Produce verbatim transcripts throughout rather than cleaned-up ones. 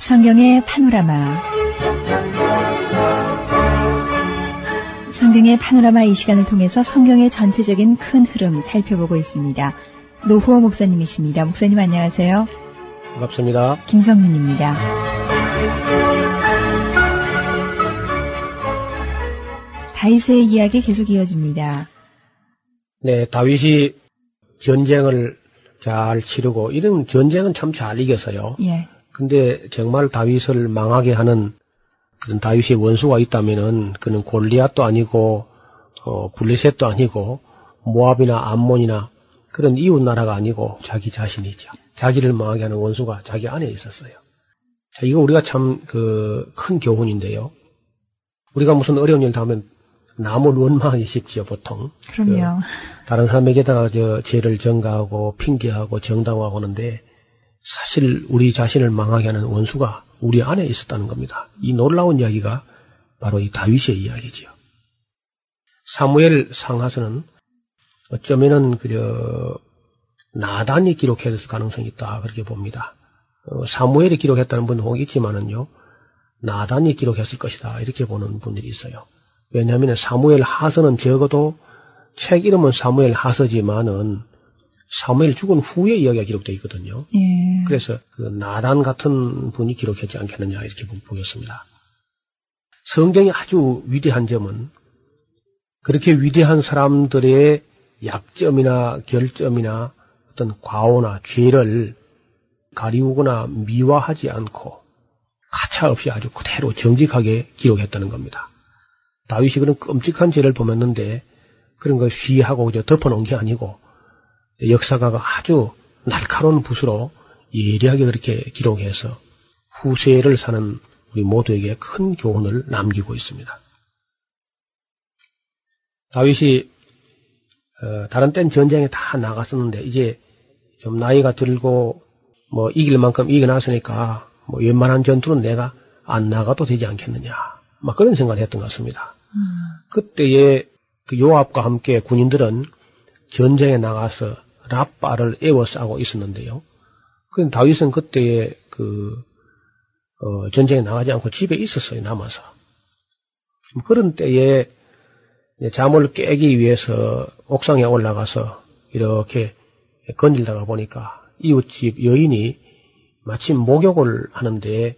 성경의 파노라마. 성경의 파노라마 이 시간을 통해서 성경의 전체적인 큰 흐름 살펴보고 있습니다. 노후호 목사님이십니다. 목사님 안녕하세요. 반갑습니다. 김성윤입니다. 다윗의 이야기 계속 이어집니다. 네, 다윗이 전쟁을 잘 치르고 이런 전쟁은 참 잘 이겼어요. 예. 근데 정말 다윗을 망하게 하는 그런 다윗의 원수가 있다면은 그는 골리앗도 아니고 어, 블레셋도 아니고 모압이나 암몬이나 그런 이웃 나라가 아니고 자기 자신이죠. 자기를 망하게 하는 원수가 자기 안에 있었어요. 자, 이거 우리가 참 그 큰 교훈인데요. 우리가 무슨 어려운 일 당하면 남을 원망하기 쉽지요, 보통. 그럼요. 그 다른 사람에게다가 저 죄를 전가하고 핑계하고 정당화하고 하는데. 사실 우리 자신을 망하게 하는 원수가 우리 안에 있었다는 겁니다. 이 놀라운 이야기가 바로 이 다윗의 이야기지요. 사무엘 상하서는 어쩌면은 그저 나단이 기록했을 가능성이 있다 그렇게 봅니다. 어, 사무엘이 기록했다는 분도 혹 있지만은요, 나단이 기록했을 것이다 이렇게 보는 분들이 있어요. 왜냐하면 사무엘 하서는 적어도 책 이름은 사무엘 하서지만은 사무엘 죽은 후에 이야기가 기록되어 있거든요. 예. 그래서 그 나단 같은 분이 기록했지 않겠느냐 이렇게 보겠습니다. 성경이 아주 위대한 점은 그렇게 위대한 사람들의 약점이나 결점이나 어떤 과오나 죄를 가리우거나 미화하지 않고 가차없이 아주 그대로 정직하게 기록했다는 겁니다. 다윗이 그런 끔찍한 죄를 범했는데 그런 걸 쉬하고 덮어놓은 게 아니고 역사가가 아주 날카로운 붓으로 예리하게 그렇게 기록해서 후세를 사는 우리 모두에게 큰 교훈을 남기고 있습니다. 다윗이 다른 땐 전쟁에 다 나갔었는데 이제 좀 나이가 들고 뭐 이길 만큼 이겨놨으니까 뭐 웬만한 전투는 내가 안 나가도 되지 않겠느냐 막 그런 생각을 했던 것 같습니다. 음. 그때의 그 요압과 함께 군인들은 전쟁에 나가서 라빠를 에워싸고 있었는데요. 그 다윗은 그때에 그 어, 전쟁에 나가지 않고 집에 있었어요, 남아서. 그런 때에 잠을 깨기 위해서 옥상에 올라가서 이렇게 건질다가 보니까 이웃집 여인이 마침 목욕을 하는데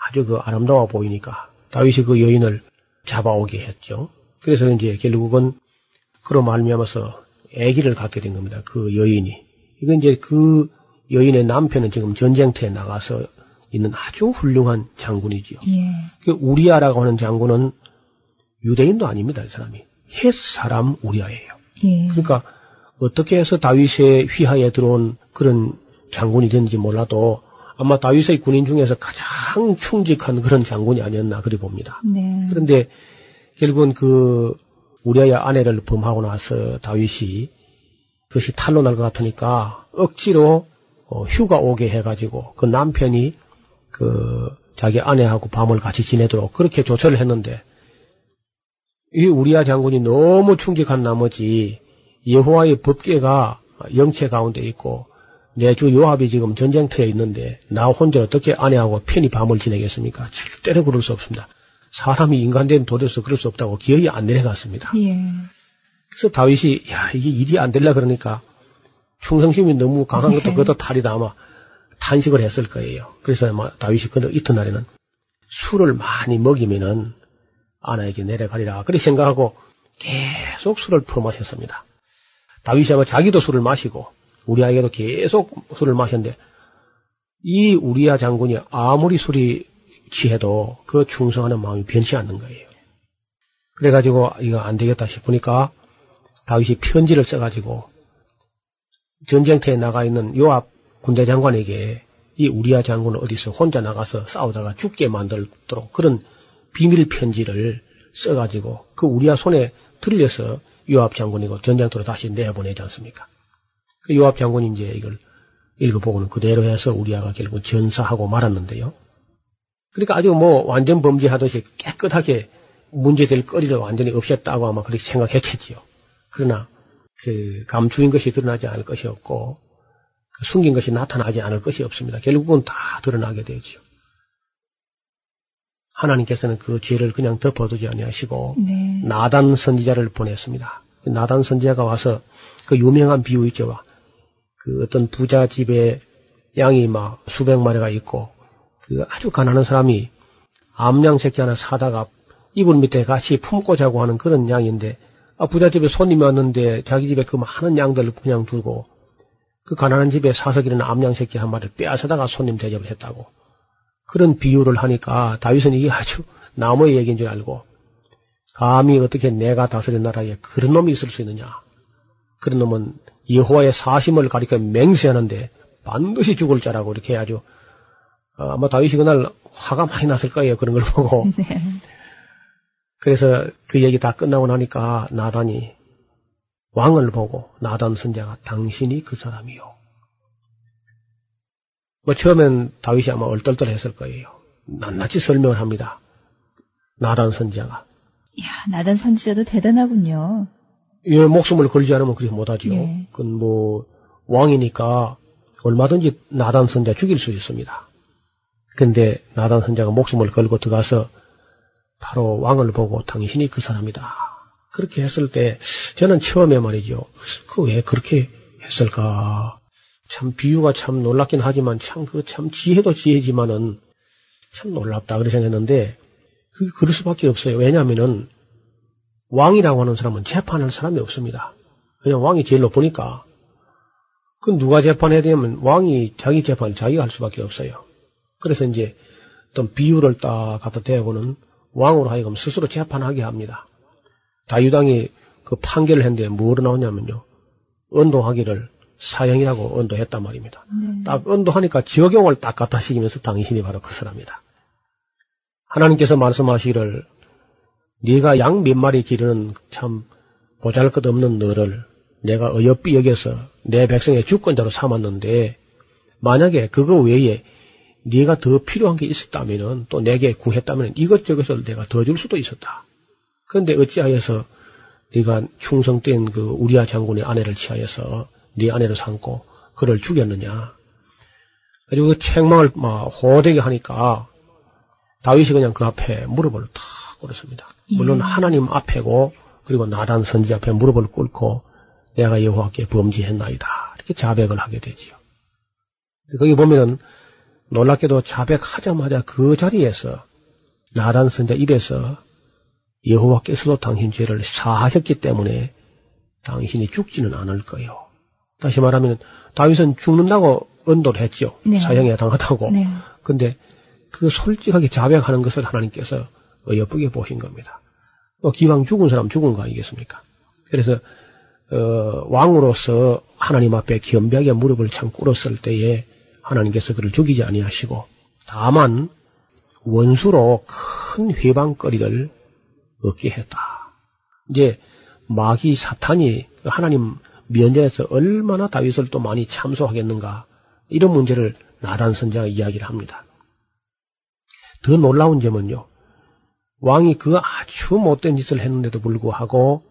아주 그 아름다워 보이니까 다윗이 그 여인을 잡아오게 했죠. 그래서 이제 결국은 그로 말미암아서 아기를 갖게 된 겁니다. 그 여인이. 이건 이제 그 여인의 남편은 지금 전쟁터에 나가서 있는 아주 훌륭한 장군이죠. 예. 그 우리아라고 하는 장군은 유대인도 아닙니다. 이 사람이. 헷 사람 우리아예요. 예. 그러니까 어떻게 해서 다윗의 휘하에 들어온 그런 장군이 됐는지 몰라도 아마 다윗의 군인 중에서 가장 충직한 그런 장군이 아니었나 그리 봅니다. 네. 그런데 결국은 그 우리아의 아내를 범하고 나서 다윗이 그것이 탈로 날 것 같으니까 억지로 어, 휴가 오게 해가지고 그 남편이 그 자기 아내하고 밤을 같이 지내도록 그렇게 조처를 했는데 이 우리아 장군이 너무 충직한 나머지 여호와의 법궤가 영체 가운데 있고 내 주 요압이 지금 전쟁터에 있는데 나 혼자 어떻게 아내하고 편히 밤을 지내겠습니까? 절대로 그럴 수 없습니다. 사람이 인간된 도리에서 그럴 수 없다고 기어이 안 내려갔습니다. 예. 그래서 다윗이 야 이게 일이 안 되려 그러니까 충성심이 너무 강한 것도 예. 그것도 탈이다 아마 탄식을 했을 거예요. 그래서 아마 다윗이 그 이튿날에는 술을 많이 먹이면은 아내에게 내려가리라 그렇게 생각하고 계속 술을 퍼마셨습니다. 다윗이 아마 자기도 술을 마시고 우리아에게도 계속 술을 마셨는데 이 우리아 장군이 아무리 술이 취해도 그 충성하는 마음이 변치 않는 거예요. 그래가지고 이거 안 되겠다 싶으니까 다윗이 편지를 써가지고 전쟁터에 나가 있는 요압 군대 장관에게 이 우리아 장군은 어디서 혼자 나가서 싸우다가 죽게 만들도록 그런 비밀 편지를 써가지고 그 우리아 손에 들려서 요압 장군이고 전쟁터로 다시 내보내지 않습니까? 그 요압 장군이 이제 이걸 읽어보고는 그대로 해서 우리아가 결국 전사하고 말았는데요. 그러니까 아주 뭐 완전 범죄하듯이 깨끗하게 문제될 거리를 완전히 없앴다고 아마 그렇게 생각했겠지요. 그러나 그 감추인 것이 드러나지 않을 것이 없고 그 숨긴 것이 나타나지 않을 것이 없습니다. 결국은 다 드러나게 되죠. 하나님께서는 그 죄를 그냥 덮어두지 아니하시고 네. 나단 선지자를 보냈습니다. 나단 선지자가 와서 그 유명한 비유 있죠. 그 어떤 부자 집에 양이 막 수백 마리가 있고 그 아주 가난한 사람이 암양 새끼 하나 사다가 이불 밑에 같이 품고 자고 하는 그런 양인데 아, 부잣집에 손님이 왔는데 자기 집에 그 많은 양들을 그냥 두고 그 가난한 집에 사석이라는 암양 새끼 한 마리를 빼앗아다가 손님 대접을 했다고 그런 비유를 하니까 다윗은 이게 아주 나무의 얘기인 줄 알고 감히 어떻게 내가 다스린 나라에 그런 놈이 있을 수 있느냐. 그런 놈은 여호와의 사심을 가리켜 맹세하는데 반드시 죽을 자라고 이렇게 아주 아마 다윗이 그날 화가 많이 났을 거예요. 그런 걸 보고. 네. 그래서 그 얘기 다 끝나고 나니까 나단이 왕을 보고 나단 선지자가 당신이 그 사람이요. 뭐 처음엔 다윗이 아마 얼떨떨했을 거예요. 낱낱이 설명을 합니다. 나단 선지자가. 이야, 나단 선지자도 대단하군요. 예, 목숨을 걸지 않으면 그렇게 못하지요. 예. 그건 뭐 왕이니까 얼마든지 나단 선지자 죽일 수 있습니다. 근데 나단 선지자가 목숨을 걸고 들어가서 바로 왕을 보고 당신이 그 사람이다. 그렇게 했을 때 저는 처음에 말이죠. 그 왜 그렇게 했을까? 참 비유가 참 놀랍긴 하지만 참 그 참 지혜도 지혜지만은 참 놀랍다 그렇게 생각했는데 그게 그럴 수밖에 없어요. 왜냐하면은 왕이라고 하는 사람은 재판할 사람이 없습니다. 그냥 왕이 제일 높으니까 그 누가 재판해야 되면 왕이 자기 재판을 자기가 할 수밖에 없어요. 그래서 이제 어떤 비유를 딱 갖다 대고는 왕으로 하여금 스스로 재판하게 합니다. 다윗왕이 그 판결을 했는데 뭐로 나오냐면요. 언도하기를 사형이라고 언도했단 말입니다. 네. 딱 언도하니까 적용을 딱 갖다 시키면서 당신이 바로 그 사람이다. 하나님께서 말씀하시기를 네가 양 몇 마리 기르는 참 보잘것없는 너를 내가 어여삐 여겨서 내 백성의 주권자로 삼았는데 만약에 그거 외에 네가 더 필요한 게 있었다면은 또 내게 구했다면 이것저것을 내가 더 줄 수도 있었다. 그런데 어찌하여서 네가 충성된 그 우리아 장군의 아내를 취하여서 네 아내로 삼고 그를 죽였느냐. 아주 그 책망을 막 호되게 하니까 다윗이 그냥 그 앞에 무릎을 탁 꿇었습니다. 예. 물론 하나님 앞에고 그리고 나단 선지 앞에 무릎을 꿇고 내가 여호와께 범죄했나이다. 이렇게 자백을 하게 되지요. 거기 보면은 놀랍게도 자백하자마자 그 자리에서 나단 선지자 입에서 여호와께서도 당신 죄를 사하셨기 때문에 당신이 죽지는 않을 거예요. 다시 말하면 다윗은 죽는다고 언도를 했죠. 네. 사형에 당하다고. 그런데 네. 그 솔직하게 자백하는 것을 하나님께서 어여쁘게 보신 겁니다. 기왕 죽은 사람 죽은 거 아니겠습니까? 그래서 어, 왕으로서 하나님 앞에 겸비하게 무릎을 참 꿇었을 때에 하나님께서 그를 죽이지 아니하시고 다만 원수로 큰 회방거리를 얻게 했다. 이제 마귀 사탄이 하나님 면전에서 얼마나 다윗을 또 많이 참소하겠는가 이런 문제를 나단 선지자가 이야기를 합니다. 더 놀라운 점은요. 왕이 그 아주 못된 짓을 했는데도 불구하고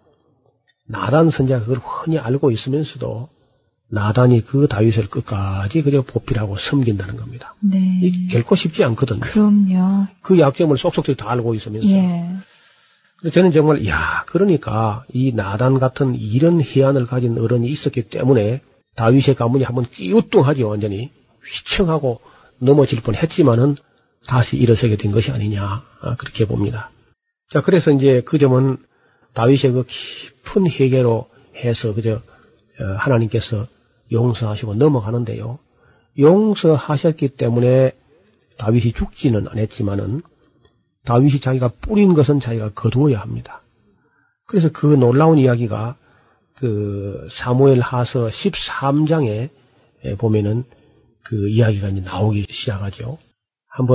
나단 선지자가 그걸 흔히 알고 있으면서도 나단이 그 다윗을 끝까지 그저 보필하고 섬긴다는 겁니다. 네. 이 결코 쉽지 않거든요. 그럼요. 그 약점을 쏙쏙 다 알고 있으면서. 예. 그래서 저는 정말 야, 그러니까 이 나단 같은 이런 해안을 가진 어른이 있었기 때문에 다윗의 가문이 한번 끼우뚱하지 완전히 휘청하고 넘어질 뻔했지만은 다시 일어서게 된 것이 아니냐 아, 그렇게 봅니다. 자, 그래서 이제 그 점은 다윗의 그 깊은 회개로 해서 그저 하나님께서 용서하시고 넘어가는데요. 용서하셨기 때문에 다윗이 죽지는 않았지만은 다윗이 자기가 뿌린 것은 자기가 거두어야 합니다. 그래서 그 놀라운 이야기가 그 사무엘 하서 십삼 장에 보면은 그 이야기가 이제 나오기 시작하죠.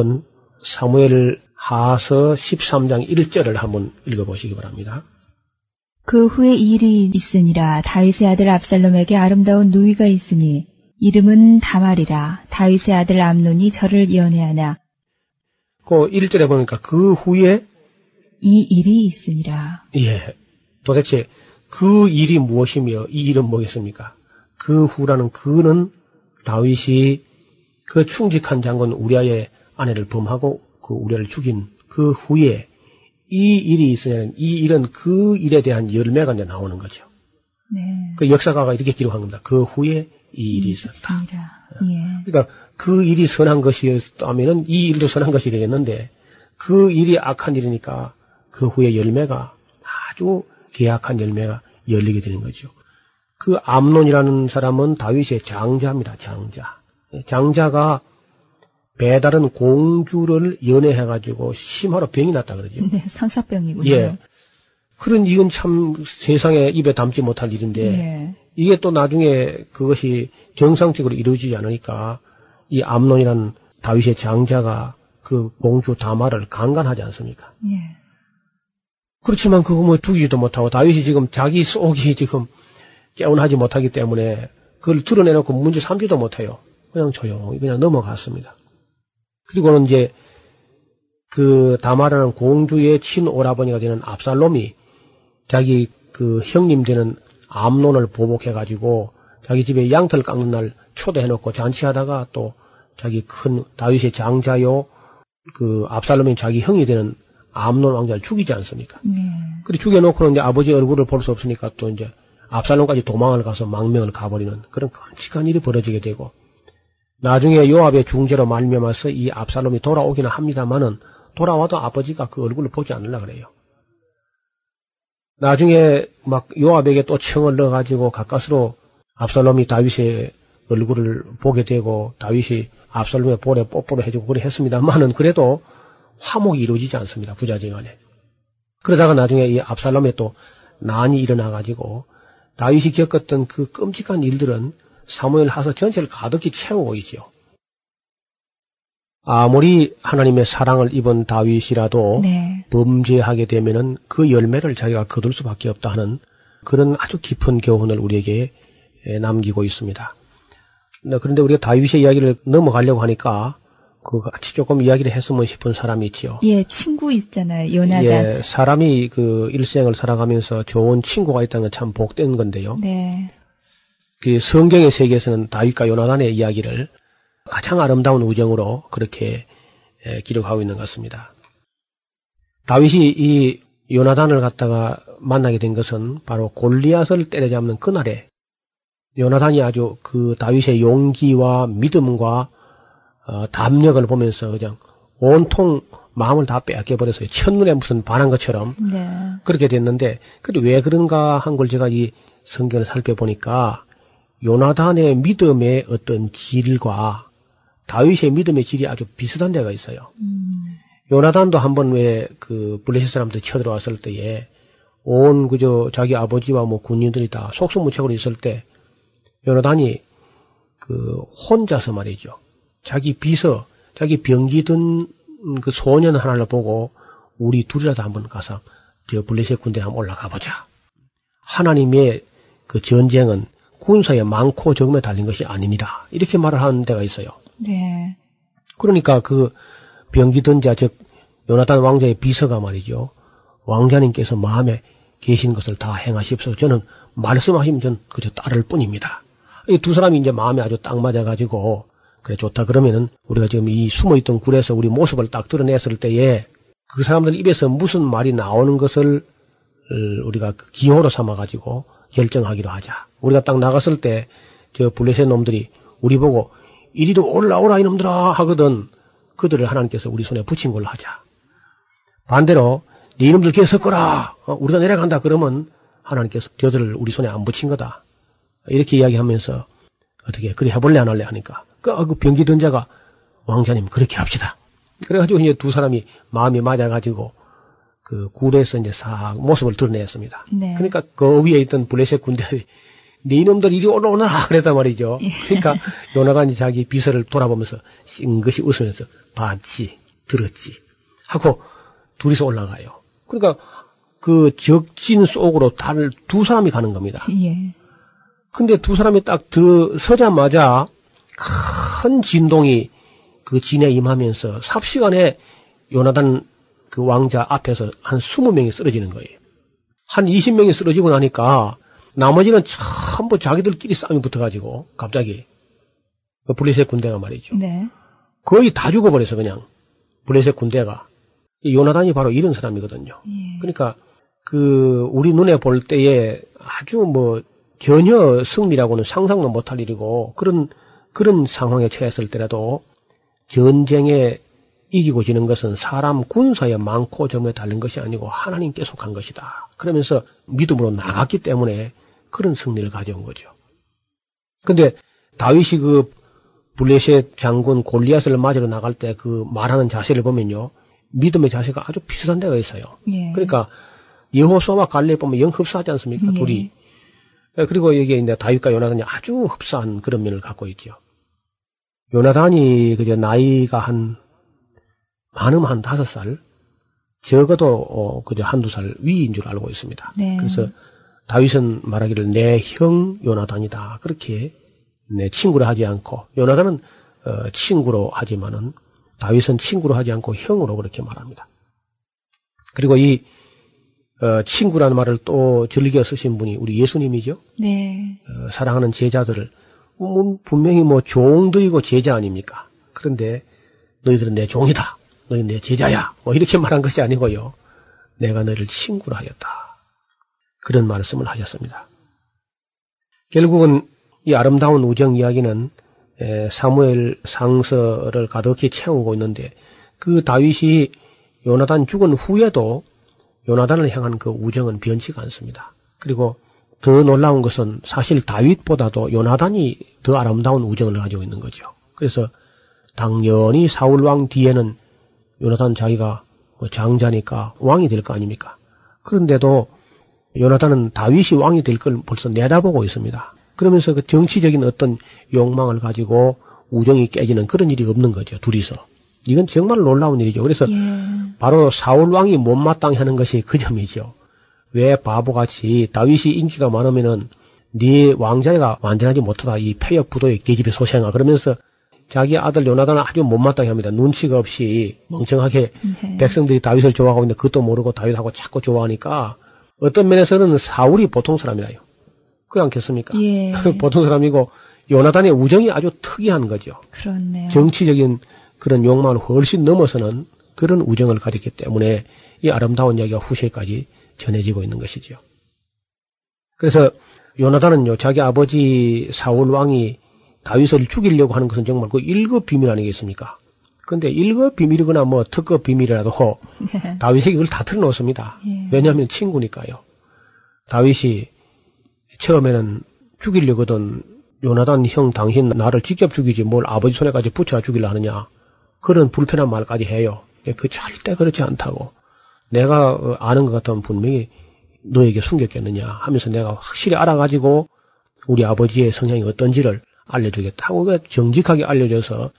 한번 사무엘 하서 십삼 장 일 절을 한번 읽어보시기 바랍니다. 그 후에 일이 있으니라. 다윗의 아들 압살롬에게 아름다운 누이가 있으니 이름은 다말이라. 다윗의 아들 암논이 저를 연애하나. 그 일 절에 보니까 그 후에 이 일이 있으니라. 예. 도대체 그 일이 무엇이며 이 일은 뭐겠습니까? 그 후라는 그는 다윗이 그 충직한 장군 우리아의 아내를 범하고 그 우리아를 죽인 그 후에 이 일이 있으냐는, 이 일은 그 일에 대한 열매가 이제 나오는 거죠. 네. 그 역사가가 이렇게 기록한 겁니다. 그 후에 이 일이 있었다. 예. 그러니까 그 일이 선한 것이었다면은 이 일도 선한 것이 되겠는데 그 일이 악한 일이니까 그 후에 열매가 아주 계약한 열매가 열리게 되는 거죠. 그 암논이라는 사람은 다윗의 장자입니다. 장자. 장자가 배다른 공주를 연애해가지고 심하로 병이 났다 그러죠. 네, 상사병이군요. 예. 그런 이건 참 세상에 입에 담지 못할 일인데 예. 이게 또 나중에 그것이 정상적으로 이루어지지 않으니까 이 암논이라는 다윗의 장자가 그 공주 다말을 강간하지 않습니까? 예. 그렇지만 그거 뭐 두기지도 못하고 다윗이 지금 자기 속이 지금 깨운하지 못하기 때문에 그걸 드러내놓고 문제 삼지도 못해요. 그냥 조용히 그냥 넘어갔습니다. 그리고는 이제 그 다말이라는 공주의 친오라버니가 되는 압살롬이 자기 그 형님 되는 암논을 보복해가지고 자기 집에 양털 깎는 날 초대해놓고 잔치하다가 또 자기 큰 다윗의 장자요 그 압살롬이 자기 형이 되는 암논 왕자를 죽이지 않습니까? 네. 그래 죽여놓고는 이제 아버지 얼굴을 볼 수 없으니까 또 이제 압살롬까지 도망을 가서 망명을 가버리는 그런 끔찍한 일이 벌어지게 되고 나중에 요압의 중재로 말미암아서 이 압살롬이 돌아오기는 합니다만은 돌아와도 아버지가 그 얼굴을 보지 않으려고 그래요. 나중에 막 요압에게 또 청을 넣어가지고 가까스로 압살롬이 다윗의 얼굴을 보게 되고 다윗이 압살롬의 볼에 뽀뽀를 해주고 그래 했습니다만은 그래도 화목이 이루어지지 않습니다. 부자지간에. 그러다가 나중에 이 압살롬에 또 난이 일어나가지고 다윗이 겪었던 그 끔찍한 일들은 사무엘 하서 전체를 가득히 채우고 있죠. 아무리 하나님의 사랑을 입은 다윗이라도 네. 범죄하게 되면은 그 열매를 자기가 거둘 수밖에 없다 하는 그런 아주 깊은 교훈을 우리에게 남기고 있습니다. 그런데 우리가 다윗의 이야기를 넘어가려고 하니까 그 같이 조금 이야기를 했으면 싶은 사람이 있지요. 예, 친구 있잖아요. 요나단. 예, 사람이 그 일생을 살아가면서 좋은 친구가 있다는 건 참 복된 건데요. 네. 그 성경의 세계에서는 다윗과 요나단의 이야기를 가장 아름다운 우정으로 그렇게 예, 기록하고 있는 것 같습니다. 다윗이 이 요나단을 갖다가 만나게 된 것은 바로 골리앗을 때려잡는 그날에 요나단이 아주 그 다윗의 용기와 믿음과 어, 담력을 보면서 그냥 온통 마음을 다 빼앗겨버렸어요. 첫눈에 무슨 반한 것처럼 네. 그렇게 됐는데 그래 왜 그런가 한 걸 제가 이 성경을 살펴보니까 요나단의 믿음의 어떤 질과 다윗의 믿음의 질이 아주 비슷한 데가 있어요. 음. 요나단도 한번 왜 그 블레셋 사람들이 쳐들어왔을 때에 온 그저 자기 아버지와 뭐 군인들이 다 속수무책으로 있을 때 요나단이 그 혼자서 말이죠. 자기 비서, 자기 병기 든 그 소년 하나를 보고 우리 둘이라도 한번 가서 저 블레셋 군대에 한번 올라가 보자. 하나님의 그 전쟁은 군사의 많고 적음에 달린 것이 아닙니다. 이렇게 말을 하는 데가 있어요. 네. 그러니까 그 병기 든 자, 즉 요나단 왕자의 비서가 말이죠. 왕자님께서 마음에 계신 것을 다 행하십시오. 저는 말씀하시면 전 그저 따를 뿐입니다. 이 두 사람이 이제 마음에 아주 딱 맞아가지고 그래 좋다 그러면은 우리가 지금 이 숨어있던 굴에서 우리 모습을 딱 드러냈을 때에 그 사람들 입에서 무슨 말이 나오는 것을 우리가 기호로 삼아가지고 결정하기로 하자. 우리가 딱 나갔을 때 저 블레셋 놈들이 우리 보고 이리로 올라오라 이놈들아 하거든 그들을 하나님께서 우리 손에 붙인 걸로 하자. 반대로 네 이놈들 계속 섞어라 어, 우리가 내려간다 그러면 하나님께서 저들을 우리 손에 안 붙인 거다. 이렇게 이야기하면서 어떻게 그래 해볼래 안 할래 하니까 그 병기 든 자가 왕자님 그렇게 합시다. 그래가지고 이제 두 사람이 마음이 맞아가지고 그 굴에서 이제 싹 모습을 드러냈습니다. 네. 그러니까 그 위에 있던 블레셋 군대들이 네 이놈들 이리 올라오너라 그랬단 말이죠. 예. 그러니까 요나단이 자기 비서를 돌아보면서 싱긋이 웃으면서 봤지, 들었지 하고 둘이서 올라가요. 그러니까 그 적진 속으로 단 두 사람이 가는 겁니다. 예. 근데 두 사람이 딱 들어서자마자 큰 진동이 그 진에 임하면서 삽시간에 요나단 그 왕자 앞에서 한 이십 명이 쓰러지는 거예요. 한 이십 명이 쓰러지고 나니까 나머지는 전부 자기들끼리 싸움이 붙어가지고 갑자기 그 블레셋 군대가 말이죠. 네. 거의 다 죽어버려서 그냥 블레셋 군대가. 이 요나단이 바로 이런 사람이거든요. 예. 그러니까 그 우리 눈에 볼 때에 아주 뭐 전혀 승리라고는 상상도 못할 일이고 그런 그런 상황에 처했을 때라도 전쟁에 이기고 지는 것은 사람 군사의 많고 적음에 달린 것이 아니고 하나님께 속한 것이다. 그러면서 믿음으로 나갔기 때문에 그런 승리를 가져온 거죠. 그런데 다윗이 그 블레셋 장군 골리앗을 맞으러 나갈 때 그 말하는 자세를 보면요. 믿음의 자세가 아주 비슷한 데가 있어요. 예. 그러니까 여호수아와 갈렙 보면 영 흡사하지 않습니까? 예. 둘이. 그리고 여기에 이제 다윗과 요나단이 아주 흡사한 그런 면을 갖고 있죠. 요나단이 그저 나이가 한 많으면 한 다섯 살, 적어도 어 그저 한두 살 위인 줄 알고 있습니다. 네. 그래서 다윗은 말하기를 내 형 요나단이다. 그렇게 내 친구로 하지 않고 요나단은 어 친구로 하지만은 다윗은 친구로 하지 않고 형으로 그렇게 말합니다. 그리고 이 어, 친구라는 말을 또 즐겨 쓰신 분이 우리 예수님이죠. 네. 어, 사랑하는 제자들을 음, 분명히 뭐 종들이고 제자 아닙니까? 그런데 너희들은 내 종이다. 너희 내 제자야. 뭐 이렇게 말한 것이 아니고요. 내가 너희를 친구로 하였다. 그런 말씀을 하셨습니다. 결국은 이 아름다운 우정 이야기는 에, 사무엘 상서를 가득히 채우고 있는데 그 다윗이 요나단 죽은 후에도 요나단을 향한 그 우정은 변치가 않습니다. 그리고 더 놀라운 것은 사실 다윗보다도 요나단이 더 아름다운 우정을 가지고 있는 거죠. 그래서 당연히 사울왕 뒤에는 요나단 자기가 장자니까 왕이 될 거 아닙니까? 그런데도 요나단은 다윗이 왕이 될 걸 벌써 내다보고 있습니다. 그러면서 그 정치적인 어떤 욕망을 가지고 우정이 깨지는 그런 일이 없는 거죠. 둘이서. 이건 정말 놀라운 일이죠. 그래서 예. 바로 사울왕이 못마땅히 하는 것이 그 점이죠. 왜 바보같이 다윗이 인기가 많으면은 네 왕자가 완전하지 못하다. 이 폐역부도의 계집애 소생아. 그러면서 자기 아들 요나단은 아주 못마땅히 합니다. 눈치가 없이 멍청하게 네. 백성들이 다윗을 좋아하고 있는데 그것도 모르고 다윗하고 자꾸 좋아하니까 어떤 면에서는 사울이 보통 사람이라요. 그렇지 않겠습니까? 예. 보통 사람이고 요나단의 우정이 아주 특이한 거죠. 그렇네요. 정치적인 그런 욕망을 훨씬 넘어서는 그런 우정을 가졌기 때문에 이 아름다운 이야기가 후세까지 전해지고 있는 것이죠. 그래서 요나단은요. 자기 아버지 사울 왕이 다윗을 죽이려고 하는 것은 정말 그 일급 비밀 아니겠습니까? 그런데 일급 비밀이거나 뭐 특급 비밀이라도 네. 다윗에게 그걸 다 틀어놓습니다. 예. 왜냐하면 친구니까요. 다윗이 처음에는 죽이려거든 요나단 형 당신 나를 직접 죽이지 뭘 아버지 손에까지 붙여 죽이려 하느냐 그런 불편한 말까지 해요. 그 절대 그렇지 않다고 내가 아는 것 같으면 분명히 너에게 숨겼겠느냐 하면서 내가 확실히 알아가지고 우리 아버지의 성향이 어떤지를 알려주겠다고 정직하게 알려줘서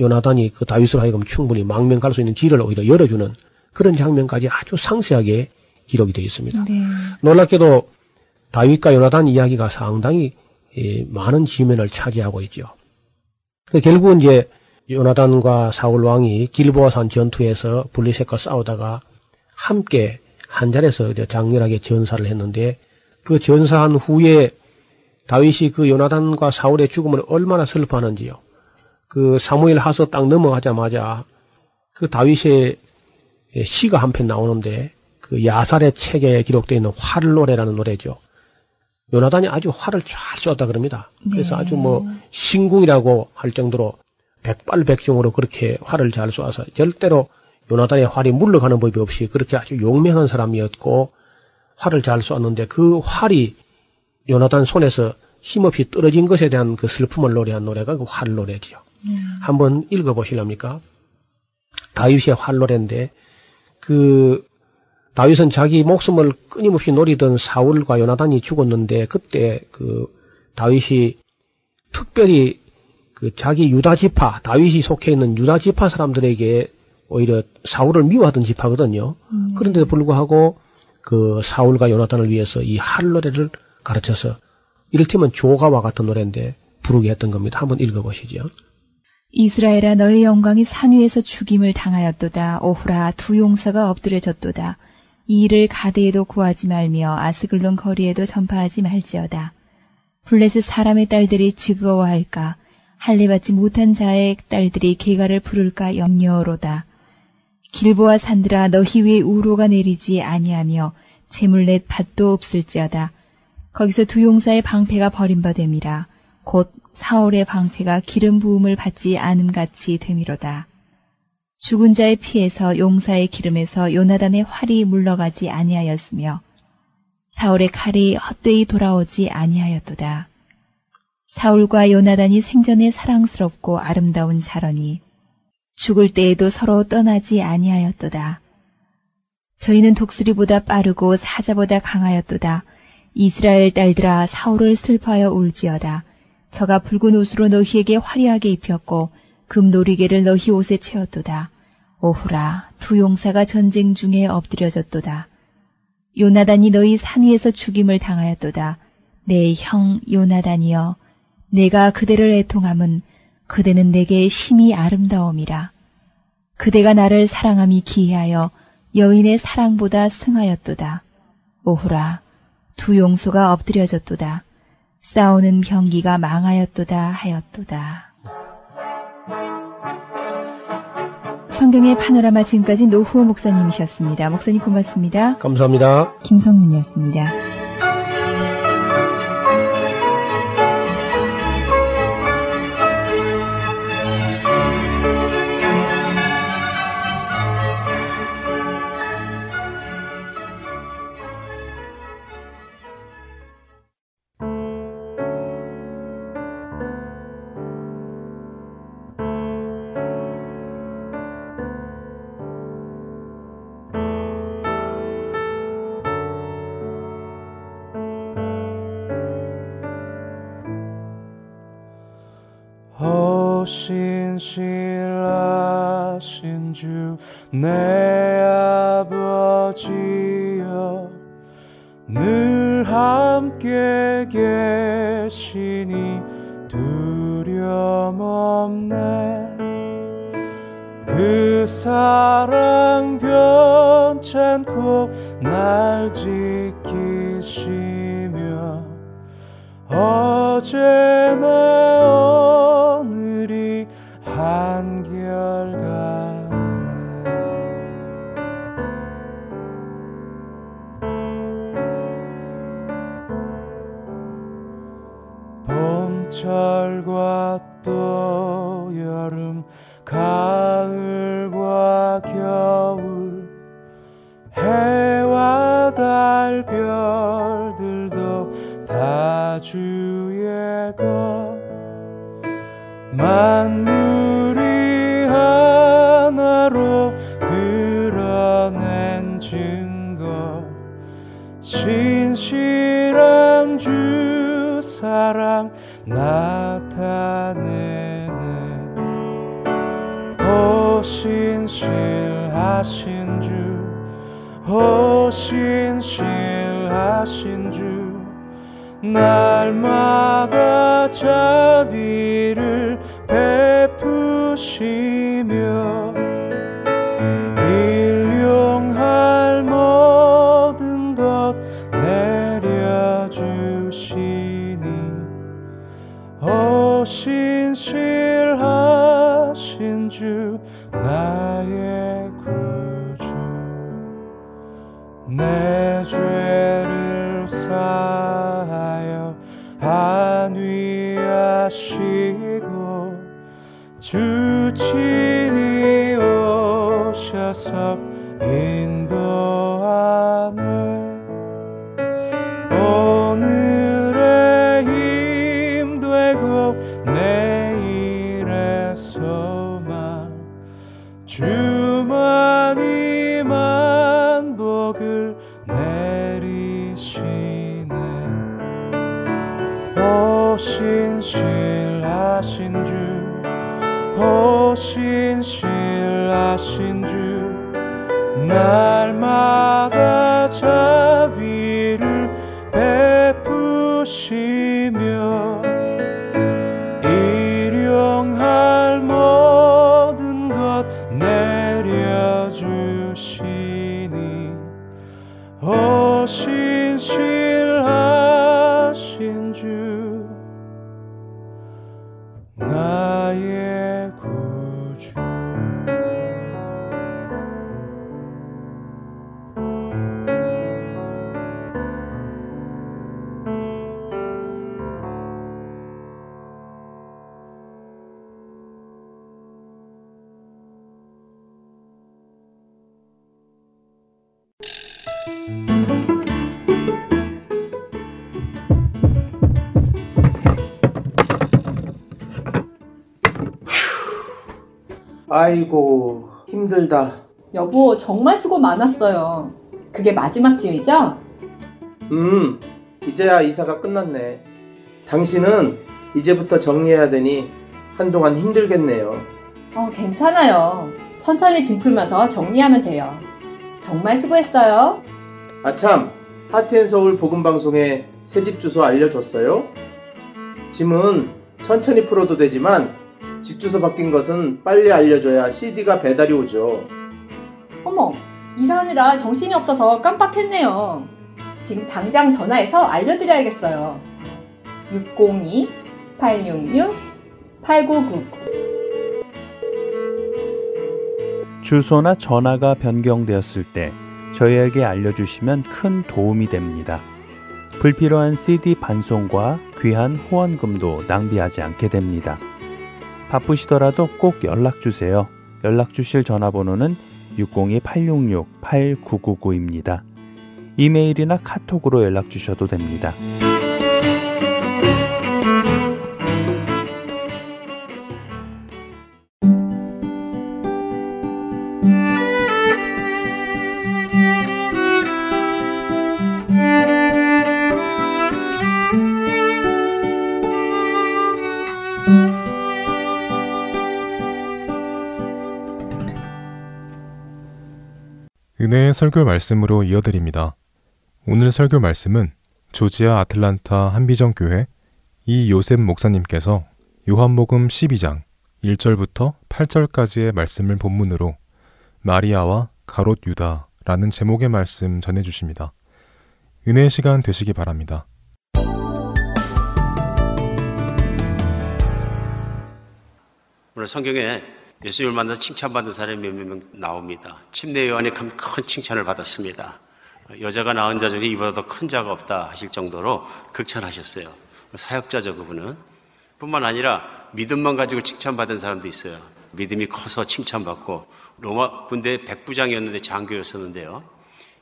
요나단이 그 다윗으로 하여금 충분히 망명갈 수 있는 길을 오히려 열어주는 그런 장면까지 아주 상세하게 기록이 되어 있습니다. 네. 놀랍게도 다윗과 요나단 이야기가 상당히 많은 지면을 차지하고 있죠. 결국은 이제 요나단과 사울 왕이 길보아산 전투에서 블레셋과 싸우다가 함께 한 자리에서 장렬하게 전사를 했는데 그 전사한 후에 다윗이 그 요나단과 사울의 죽음을 얼마나 슬퍼하는지요. 그 사무엘 하서 딱 넘어가자마자 그 다윗의 시가 한 편 나오는데 그 야살의 책에 기록되어 있는 활 노래라는 노래죠. 요나단이 아주 활을 잘 쏘았다 그럽니다. 그래서 네. 아주 뭐 신궁이라고 할 정도로 백발백중으로 그렇게 활을 잘 쏘아서 절대로 요나단의 활이 물러가는 법이 없이 그렇게 아주 용맹한 사람이었고 활을 잘 쏘았는데 그 활이 요나단 손에서 힘없이 떨어진 것에 대한 그 슬픔을 노래한 노래가 그 활 노래지요. 네. 한번 읽어보실랍니까? 다윗의 활 노래인데 그 다윗은 자기 목숨을 끊임없이 노리던 사울과 요나단이 죽었는데, 그때 그 다윗이 특별히 그 자기 유다 지파, 다윗이 속해 있는 유다 지파 사람들에게 오히려 사울을 미워하던 지파거든요. 음. 그런데도 불구하고 그 사울과 요나단을 위해서 이 할 노래를 가르쳐서 이를테면 조가와 같은 노래인데 부르게 했던 겁니다. 한번 읽어보시죠. 이스라엘아, 너의 영광이 산 위에서 죽임을 당하였도다. 오호라, 두 용사가 엎드려졌도다. 이 일을 가드에도 고하지 말며 아스글론 거리에도 전파하지 말지어다. 블레셋 사람의 딸들이 즐거워할까, 할례받지 못한 자의 딸들이 개가를 부를까 염려로다. 길보아 산들아, 너희 위에 우로가 내리지 아니하며 재물넷 밭도 없을지어다. 거기서 두 용사의 방패가 버림바 됨이라. 곧 사울의 방패가 기름 부음을 받지 않음같이 됨이로다. 죽은 자의 피에서 용사의 기름에서 요나단의 활이 물러가지 아니하였으며 사울의 칼이 헛되이 돌아오지 아니하였도다. 사울과 요나단이 생전에 사랑스럽고 아름다운 자러니 죽을 때에도 서로 떠나지 아니하였도다. 저희는 독수리보다 빠르고 사자보다 강하였도다. 이스라엘 딸들아, 사울을 슬퍼하여 울지어다. 저가 붉은 옷으로 너희에게 화려하게 입혔고 금노리개를 너희 옷에 채웠도다. 오호라, 두 용사가 전쟁 중에 엎드려졌도다. 요나단이 너희 산 위에서 죽임을 당하였도다. 내 형 요나단이여, 내가 그대를 애통함은 그대는 내게 심히 아름다움이라. 그대가 나를 사랑함이 기이하여 여인의 사랑보다 승하였도다. 오호라, 두 용수가 엎드려졌도다. 싸우는 병기가 망하였도다 하였도다. 성경의 파노라마, 지금까지 노후호 목사님이셨습니다. 목사님 고맙습니다. 감사합니다. 김성윤이었습니다. 신실하신 주 내 아버지여, 늘 함께 계시니 두려움 없네. 그 사랑 변찮고 날 지키시며 어제나 봄철과 또 여름, 가을과 겨울, 해와 달, 별들도 다 주의 것. 만물이 하나로 드러낸 증거, 신실함 주 사랑 나타내네. 오 신실하신 주, 오 신실하신 주, 날마다 자비를 베푸시며 일용할 모든 것 내려주시니 오 신실하신 주 나의 구주, 내 죄를 사 안위하시고 주 친히 오셔서 인도하네. 오늘의 힘되고 내일의 소망, 주만이 만복 자락을 내리시네. 오 신실하신 주, 오 신실하신 주, 날마다 자비를 베푸시며 일용할 모든 것 내려주시니, 오 신실하신 주 나의 구주. 아이고 힘들다. 여보 정말 수고 많았어요. 그게 마지막 짐이죠? 음 이제야 이사가 끝났네. 당신은 이제부터 정리해야 되니 한동안 힘들겠네요. 어 괜찮아요. 천천히 짐 풀면서 정리하면 돼요. 정말 수고했어요. 아참, 하트앤서울 복음방송에 새집 주소 알려줬어요? 짐은 천천히 풀어도 되지만 집 주소 바뀐 것은 빨리 알려줘야 씨디가 배달이 오죠. 어머, 이사하느라 정신이 없어서 깜빡했네요. 지금 당장 전화해서 알려드려야겠어요. 육공이 팔육육 팔구구구. 주소나 전화가 변경되었을 때 저희에게 알려주시면 큰 도움이 됩니다. 불필요한 씨디 반송과 귀한 후원금도 낭비하지 않게 됩니다. 바쁘시더라도 꼭 연락주세요. 연락주실 전화번호는 육공이 팔육육 팔구구구입니다. 이메일이나 카톡으로 연락주셔도 됩니다. 은혜의 설교 말씀으로 이어드립니다. 오늘 설교 말씀은 조지아 아틀란타 한비전 교회 이 요셉 목사님께서 요한복음 십이 장 일 절부터 팔 절까지의 말씀을 본문으로 마리아와 가롯 유다라는 제목의 말씀 전해주십니다. 은혜의 시간 되시기 바랍니다. 오늘 성경에 예수님을 만나 칭찬받은 사람이 몇 명 나옵니다. 침례 요한이 큰 칭찬을 받았습니다. 여자가 낳은 자 중에 이보다 더 큰 자가 없다 하실 정도로 극찬하셨어요. 사역자죠, 그분은. 뿐만 아니라 믿음만 가지고 칭찬받은 사람도 있어요. 믿음이 커서 칭찬받고, 로마 군대 백부장이었는데 장교였었는데요.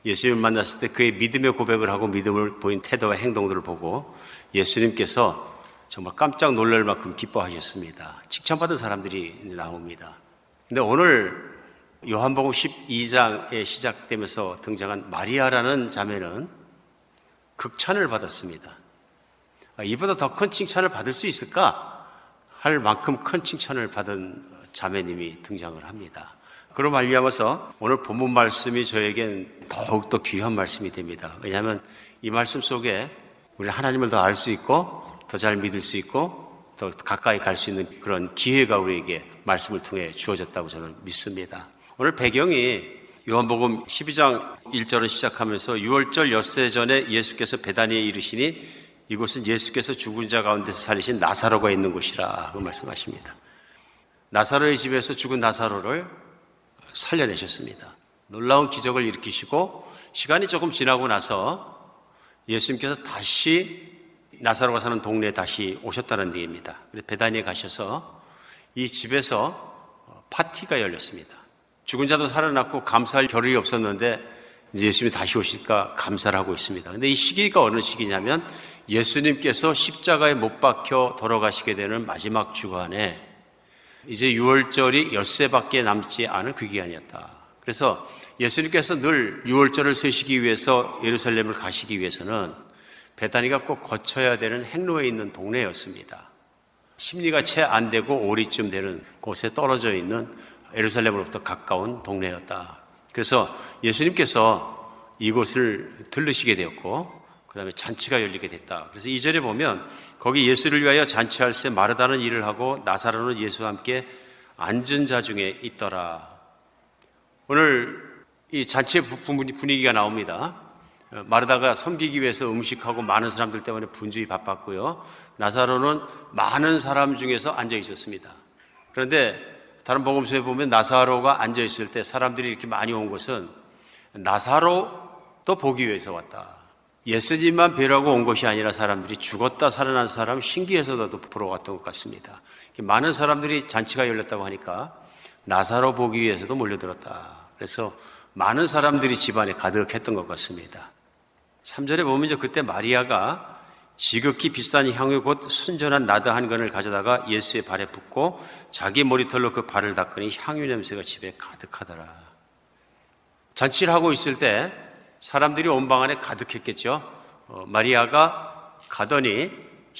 예수님을 만났을 때 그의 믿음의 고백을 하고 믿음을 보인 태도와 행동들을 보고 예수님께서 정말 깜짝 놀랄 만큼 기뻐하셨습니다. 칭찬받은 사람들이 나옵니다. 근데 오늘 요한복음 십이 장에 시작되면서 등장한 마리아라는 자매는 극찬을 받았습니다. 이보다 더 큰 칭찬을 받을 수 있을까 할 만큼 큰 칭찬을 받은 자매님이 등장을 합니다. 그럼 말미암아서 오늘 본문 말씀이 저에겐 더욱더 귀한 말씀이 됩니다. 왜냐하면 이 말씀 속에 우리 하나님을 더 알 수 있고 더 잘 믿을 수 있고 더 가까이 갈 수 있는 그런 기회가 우리에게 말씀을 통해 주어졌다고 저는 믿습니다. 오늘 배경이 요한복음 십이 장 일 절을 시작하면서 유월절 엿새 전에 예수께서 베다니에 이르시니 이곳은 예수께서 죽은 자 가운데서 살리신 나사로가 있는 곳이라고 말씀하십니다. 나사로의 집에서 죽은 나사로를 살려내셨습니다. 놀라운 기적을 일으키시고 시간이 조금 지나고 나서 예수님께서 다시 나사로가 사는 동네에 다시 오셨다는 얘기입니다. 그래서 베다니에 가셔서 이 집에서 파티가 열렸습니다. 죽은 자도 살아났고 감사할 겨를이 없었는데 이제 예수님이 다시 오실까 감사를 하고 있습니다. 근데 이 시기가 어느 시기냐면 예수님께서 십자가에 못 박혀 돌아가시게 되는 마지막 주간에 이제 유월절이 엿새밖에 남지 않은 그 기간이었다. 그래서 예수님께서 늘 유월절을 쇠시기 위해서 예루살렘을 가시기 위해서는 베다니가 꼭 거쳐야 되는 행로에 있는 동네였습니다. 심리가 채 안 되고 오리쯤 되는 곳에 떨어져 있는 예루살렘으로부터 가까운 동네였다. 그래서 예수님께서 이곳을 들르시게 되었고 그 다음에 잔치가 열리게 됐다. 그래서 이 절에 보면 거기 예수를 위하여 잔치할새 마르다는 일을 하고 나사로는 예수와 함께 앉은 자 중에 있더라. 오늘 이 잔치 분위기가 나옵니다. 마르다가 섬기기 위해서 음식하고 많은 사람들 때문에 분주히 바빴고요, 나사로는 많은 사람 중에서 앉아 있었습니다. 그런데 다른 복음서에 보면 나사로가 앉아 있을 때 사람들이 이렇게 많이 온 것은 나사로도 보기 위해서 왔다, 예수님만 뵈려고 온 것이 아니라 사람들이 죽었다 살아난 사람 신기해서도 보러 왔던 것 같습니다. 많은 사람들이 잔치가 열렸다고 하니까 나사로 보기 위해서도 몰려들었다. 그래서 많은 사람들이 집안에 가득했던 것 같습니다. 삼 절에 보면 이제 그때 마리아가 지극히 비싼 향유 곧 순전한 나단 한 근을 가져다가 예수의 발에 붓고 자기 머리털로 그 발을 닦으니 향유 냄새가 집에 가득하더라. 잔치를 하고 있을 때 사람들이 온방 안에 가득했겠죠. 어, 마리아가 가더니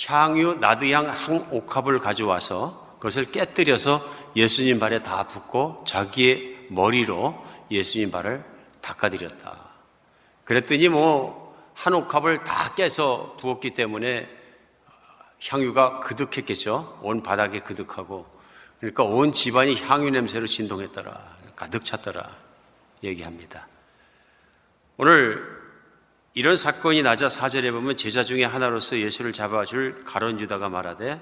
향유, 나드향 한 옥합을 가져와서 그것을 깨뜨려서 예수님 발에 다 붓고 자기의 머리로 예수님 발을 닦아드렸다. 그랬더니 뭐 한 옥합을 다 깨서 부었기 때문에 향유가 그득했겠죠. 온 바닥에 그득하고, 그러니까 온 집안이 향유 냄새로 진동했더라, 가득 찼더라 얘기합니다. 오늘 이런 사건이 나자 사 절에 보면 제자 중에 하나로서 예수를 잡아줄 가롯 유다가 말하되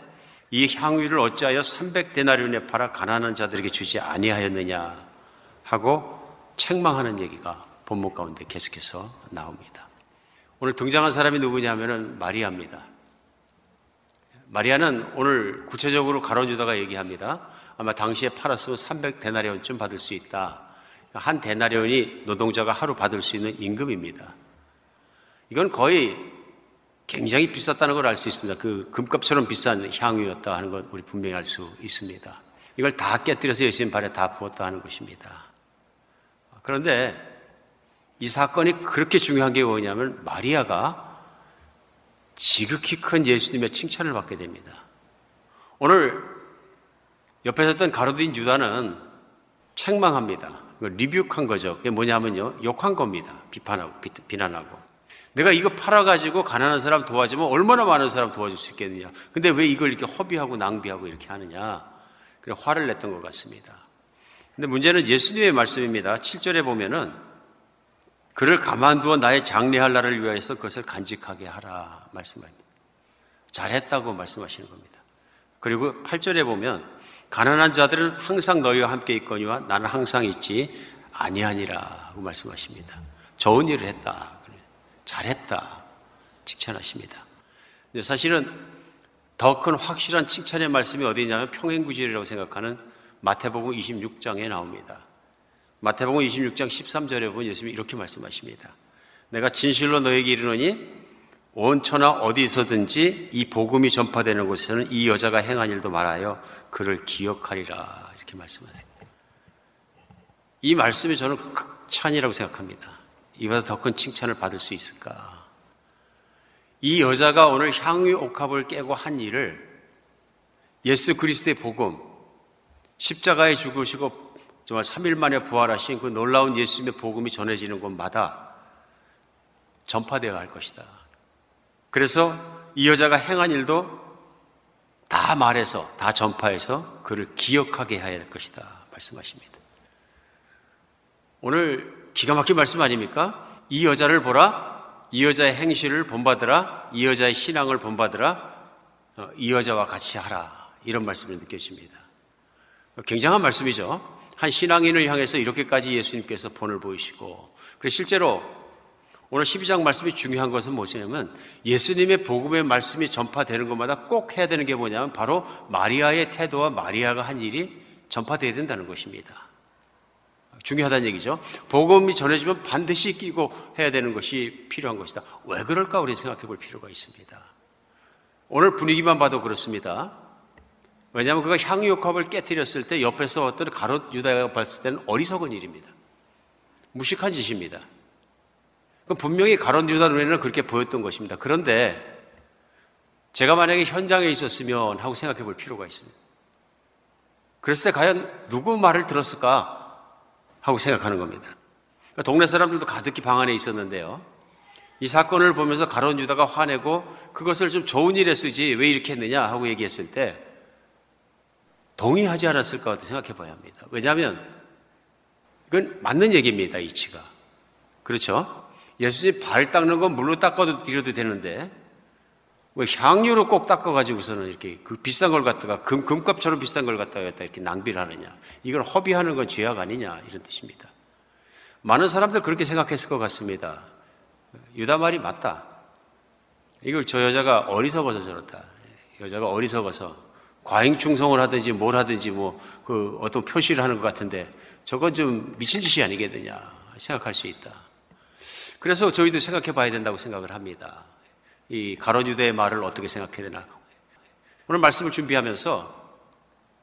이 향유를 어찌하여 삼백 데나리온에 팔아 가난한 자들에게 주지 아니하였느냐 하고 책망하는 얘기가 본문 가운데 계속해서 나옵니다. 오늘 등장한 사람이 누구냐 하면은 마리아입니다. 마리아는 오늘 구체적으로 가롯 유다가 얘기합니다. 아마 당시에 팔았으면 삼백 데나리온쯤 받을 수 있다. 한 데나리온이 노동자가 하루 받을 수 있는 임금입니다. 이건 거의 굉장히 비쌌다는 걸 알 수 있습니다. 그 금값처럼 비싼 향유였다 하는 건 우리 분명히 알 수 있습니다. 이걸 다 깨뜨려서 예수님 발에 다 부었다 하는 것입니다. 그런데 이 사건이 그렇게 중요한 게 뭐냐면 마리아가 지극히 큰 예수님의 칭찬을 받게 됩니다. 오늘 옆에 섰던 가롯 유다는 책망합니다. 리뷰한 거죠. 그게 뭐냐면요, 욕한 겁니다. 비판하고 비난하고, 내가 이거 팔아가지고 가난한 사람 도와주면 얼마나 많은 사람 도와줄 수 있겠느냐, 근데 왜 이걸 이렇게 허비하고 낭비하고 이렇게 하느냐, 그래서 화를 냈던 것 같습니다. 근데 문제는 예수님의 말씀입니다. 칠 절에 보면은 그를 가만두어 나의 장래할 날을 위하여서 그것을 간직하게 하라 말씀합니다. 잘했다고 말씀하시는 겁니다. 그리고 팔 절에 보면 가난한 자들은 항상 너희와 함께 있거니와 나는 항상 있지 아니하니라고 말씀하십니다. 좋은 일을 했다, 잘했다 칭찬하십니다. 근데 사실은 더 큰 확실한 칭찬의 말씀이 어디 있냐면 평행구절이라고 생각하는 마태복음 이십육 장에 나옵니다. 마태복음 이십육 장 십삼 절에 보면 예수님이 이렇게 말씀하십니다. 내가 진실로 너에게 이르노니 온 천하 어디서든지 이 복음이 전파되는 곳에서는 이 여자가 행한 일도 말하여 그를 기억하리라 이렇게 말씀하세요. 이 말씀이 저는 극찬이라고 생각합니다. 이보다 더 큰 칭찬을 받을 수 있을까? 이 여자가 오늘 향유 옥합을 깨고 한 일을 예수 그리스도의 복음, 십자가에 죽으시고 정말 삼 일 만에 부활하신 그 놀라운 예수님의 복음이 전해지는 곳마다 전파되어야 할 것이다. 그래서 이 여자가 행한 일도 다 말해서 다 전파해서 그를 기억하게 해야 될 것이다 말씀하십니다. 오늘 기가 막힌 말씀 아닙니까? 이 여자를 보라, 이 여자의 행실을 본받으라, 이 여자의 신앙을 본받으라, 이 여자와 같이 하라 이런 말씀이 느껴집니다. 굉장한 말씀이죠. 한 신앙인을 향해서 이렇게까지 예수님께서 본을 보이시고, 그리고 실제로 오늘 십이 장 말씀이 중요한 것은 무엇이냐면 예수님의 복음의 말씀이 전파되는 것마다 꼭 해야 되는 게 뭐냐면 바로 마리아의 태도와 마리아가 한 일이 전파되어야 된다는 것입니다. 중요하다는 얘기죠. 복음이 전해지면 반드시 끼고 해야 되는 것이 필요한 것이다. 왜 그럴까 우리 생각해 볼 필요가 있습니다. 오늘 분위기만 봐도 그렇습니다. 왜냐하면 그가 향유옥합을 깨뜨렸을 때 옆에서 어떤 가롯 유다가 봤을 때는 어리석은 일입니다. 무식한 짓입니다. 그럼 분명히 가롯 유다 눈에는 그렇게 보였던 것입니다. 그런데 제가 만약에 현장에 있었으면 하고 생각해 볼 필요가 있습니다. 그랬을 때 과연 누구 말을 들었을까 하고 생각하는 겁니다. 동네 사람들도 가득히 방 안에 있었는데요, 이 사건을 보면서 가롯 유다가 화내고 그것을 좀 좋은 일에 쓰지 왜 이렇게 했느냐 하고 얘기했을 때 동의하지 않았을까도 생각해 봐야 합니다. 왜냐하면 이건 맞는 얘기입니다. 이치가. 그렇죠? 예수님 발 닦는 건 물로 닦아도 드려도 되는데 왜 향유로 꼭 닦아가지고서는 이렇게 그 비싼 걸 갖다가 금, 금값처럼 비싼 걸 갖다가 이렇게 낭비를 하느냐, 이걸 허비하는 건 죄악 아니냐, 이런 뜻입니다. 많은 사람들 그렇게 생각했을 것 같습니다. 유다 말이 맞다. 이걸 저 여자가 어리석어서 저렇다. 여자가 어리석어서 과잉충성을 하든지 뭘 하든지 뭐 그 어떤 표시를 하는 것 같은데 저건 좀 미친 짓이 아니겠느냐 생각할 수 있다. 그래서 저희도 생각해 봐야 된다고 생각을 합니다. 이 가롯 유다의 말을 어떻게 생각해야 되나. 오늘 말씀을 준비하면서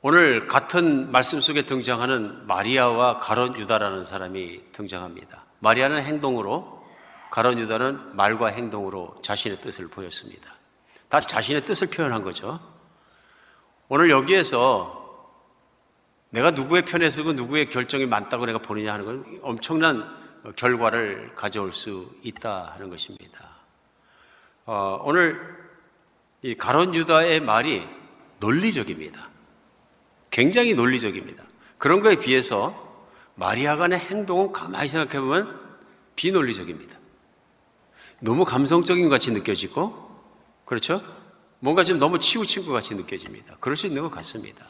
오늘 같은 말씀 속에 등장하는 마리아와 가롯 유다라는 사람이 등장합니다. 마리아는 행동으로, 가롯 유다는 말과 행동으로 자신의 뜻을 보였습니다. 다 자신의 뜻을 표현한 거죠. 오늘 여기에서 내가 누구의 편에 서고 누구의 결정이 맞다고 내가 보느냐 하는 건 엄청난 결과를 가져올 수 있다 하는 것입니다. 어, 오늘 이 가롯 유다의 말이 논리적입니다. 굉장히 논리적입니다. 그런 거에 비해서 마리아간의 행동은 가만히 생각해 보면 비논리적입니다. 너무 감성적인 것 같이 느껴지고, 그렇죠? 뭔가 좀 너무 치우친 것 같이 느껴집니다. 그럴 수 있는 것 같습니다.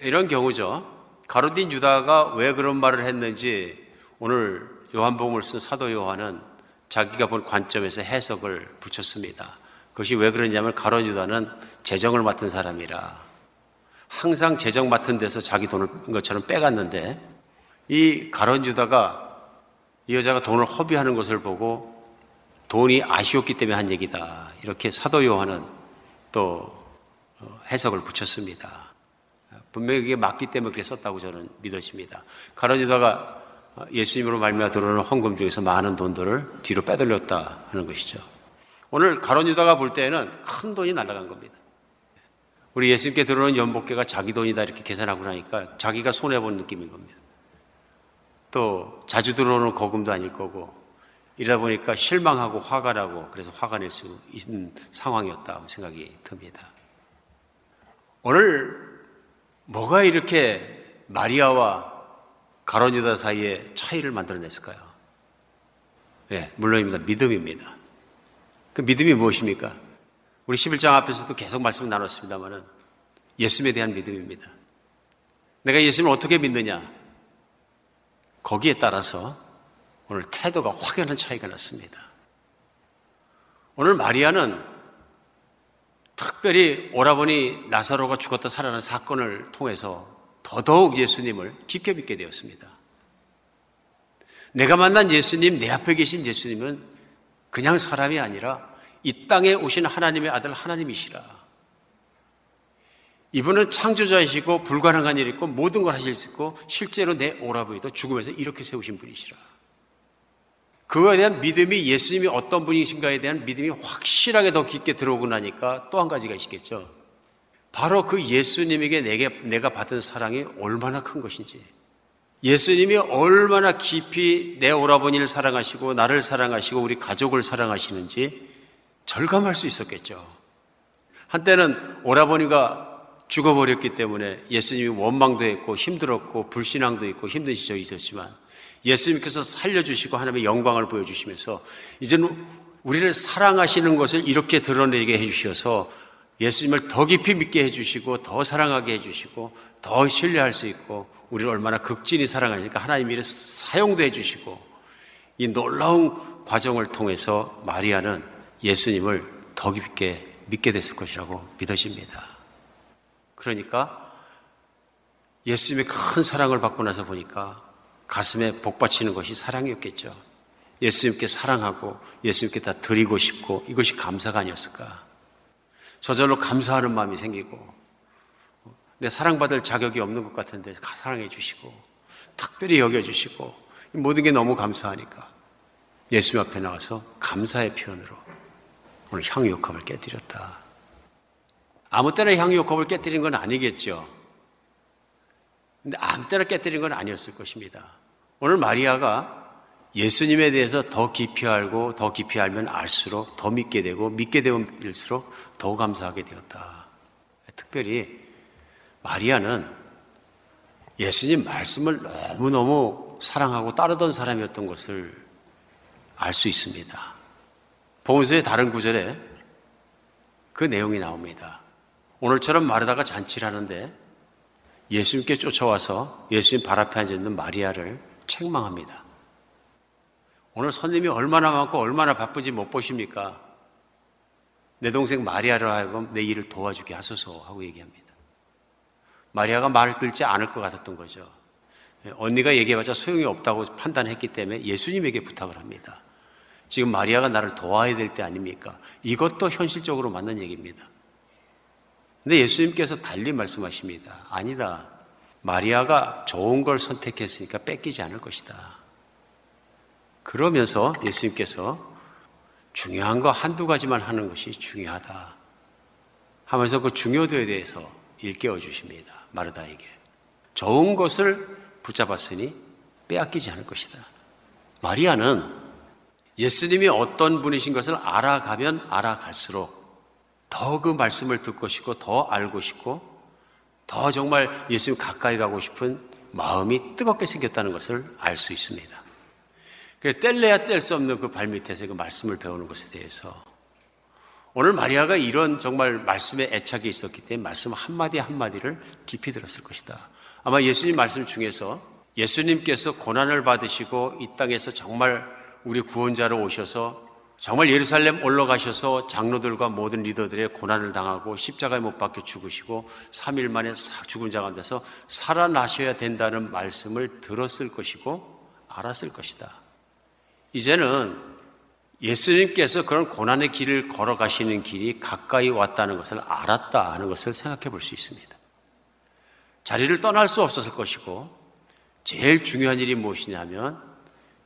이런 경우죠. 가롯 유다가 왜 그런 말을 했는지 오늘 요한복음을 쓴 사도 요한은 자기가 본 관점에서 해석을 붙였습니다. 그것이 왜 그러냐면 가롯 유다는 재정을 맡은 사람이라 항상 재정 맡은 데서 자기 돈을 것처럼 빼갔는데, 이 가롯 유다가 이 여자가 돈을 허비하는 것을 보고 돈이 아쉬웠기 때문에 한 얘기다, 이렇게 사도 요한은 또 해석을 붙였습니다. 분명히 그게 맞기 때문에 그렇게 썼다고 저는 믿어집니다. 가롯 유다가 예수님으로 말미암아 들어오는 헌금 중에서 많은 돈들을 뒤로 빼돌렸다 하는 것이죠. 오늘 가롯 유다가 볼 때에는 큰 돈이 날아간 겁니다. 우리 예수님께 들어오는 연복계가 자기 돈이다 이렇게 계산하고 나니까 자기가 손해본 느낌인 겁니다. 또 자주 들어오는 거금도 아닐 거고, 이러다 보니까 실망하고 화가 나고, 그래서 화가 낼 수 있는 상황이었다고 생각이 듭니다. 오늘 뭐가 이렇게 마리아와 가롯 유다 사이에 차이를 만들어냈을까요? 예, 물론입니다. 믿음입니다. 그 믿음이 무엇입니까? 우리 십일 장 앞에서도 계속 말씀을 나눴습니다만은 예수님에 대한 믿음입니다. 내가 예수님을 어떻게 믿느냐, 거기에 따라서 오늘 태도가 확연한 차이가 났습니다. 오늘 마리아는 특별히 오라버니 나사로가 죽었다 살아난 사건을 통해서 더더욱 예수님을 깊게 믿게 되었습니다. 내가 만난 예수님, 내 앞에 계신 예수님은 그냥 사람이 아니라 이 땅에 오신 하나님의 아들 하나님이시라. 이분은 창조자이시고 불가능한 일이 있고 모든 걸 하실 수 있고, 실제로 내 오라버니도 죽음에서 이렇게 세우신 분이시라. 그거에 대한 믿음이, 예수님이 어떤 분이신가에 대한 믿음이 확실하게 더 깊게 들어오고 나니까 또 한 가지가 있겠죠. 바로 그 예수님에게 내게, 내가 받은 사랑이 얼마나 큰 것인지, 예수님이 얼마나 깊이 내 오라버니를 사랑하시고 나를 사랑하시고 우리 가족을 사랑하시는지 절감할 수 있었겠죠. 한때는 오라버니가 죽어버렸기 때문에 예수님이 원망도 했고 힘들었고 불신앙도 있고 힘든 시절이 있었지만, 예수님께서 살려주시고 하나님의 영광을 보여주시면서 이제는 우리를 사랑하시는 것을 이렇게 드러내게 해주셔서 예수님을 더 깊이 믿게 해주시고 더 사랑하게 해주시고 더 신뢰할 수 있고, 우리를 얼마나 극진히 사랑하시니까 하나님이 사용도 해주시고, 이 놀라운 과정을 통해서 마리아는 예수님을 더 깊게 믿게 됐을 것이라고 믿어집니다. 그러니까 예수님의 큰 사랑을 받고 나서 보니까 가슴에 복받치는 것이 사랑이었겠죠. 예수님께 사랑하고 예수님께 다 드리고 싶고, 이것이 감사가 아니었을까. 저절로 감사하는 마음이 생기고, 내 사랑받을 자격이 없는 것 같은데 사랑해 주시고, 특별히 여겨주시고 모든 게 너무 감사하니까 예수님 앞에 나와서 감사의 표현으로 오늘 향유역합을 깨뜨렸다. 아무 때나 향유역합을 깨뜨린 건 아니겠죠. 근데 아무 때나 깨뜨린 건 아니었을 것입니다. 오늘 마리아가 예수님에 대해서 더 깊이 알고 더 깊이 알면 알수록 더 믿게 되고 믿게 될수록 더 감사하게 되었다. 특별히 마리아는 예수님 말씀을 너무너무 사랑하고 따르던 사람이었던 것을 알 수 있습니다. 복음서의 다른 구절에 그 내용이 나옵니다. 오늘처럼 마르다가 잔치를 하는데 예수님께 쫓아와서 예수님 발 앞에 앉아있는 마리아를 책망합니다. 오늘 손님이 얼마나 많고 얼마나 바쁜지 못 보십니까? 내 동생 마리아로 하여금 내 일을 도와주게 하소서 하고 얘기합니다. 마리아가 말을 들지 않을 것 같았던 거죠. 언니가 얘기해봤자 소용이 없다고 판단했기 때문에 예수님에게 부탁을 합니다. 지금 마리아가 나를 도와야 될 때 아닙니까? 이것도 현실적으로 맞는 얘기입니다. 근데 예수님께서 달리 말씀하십니다. 아니다. 마리아가 좋은 걸 선택했으니까 뺏기지 않을 것이다. 그러면서 예수님께서 중요한 거 한두 가지만 하는 것이 중요하다 하면서 그 중요도에 대해서 일깨워 주십니다. 마르다에게. 좋은 것을 붙잡았으니 빼앗기지 않을 것이다. 마리아는 예수님이 어떤 분이신 것을 알아가면 알아갈수록 더 그 말씀을 듣고 싶고 더 알고 싶고 더 정말 예수님 가까이 가고 싶은 마음이 뜨겁게 생겼다는 것을 알 수 있습니다. 뗄래야 뗄 수 없는 그 발밑에서 그 말씀을 배우는 것에 대해서 오늘 마리아가 이런 정말 말씀에 애착이 있었기 때문에 말씀 한마디 한마디를 깊이 들었을 것이다. 아마 예수님 말씀 중에서 예수님께서 고난을 받으시고 이 땅에서 정말 우리 구원자로 오셔서 정말 예루살렘 올라가셔서 장로들과 모든 리더들의 고난을 당하고 십자가에 못 박혀 죽으시고 삼 일 만에 죽은 자 가운데서 살아나셔야 된다는 말씀을 들었을 것이고 알았을 것이다. 이제는 예수님께서 그런 고난의 길을 걸어가시는 길이 가까이 왔다는 것을 알았다 하는 것을 생각해 볼 수 있습니다. 자리를 떠날 수 없었을 것이고 제일 중요한 일이 무엇이냐면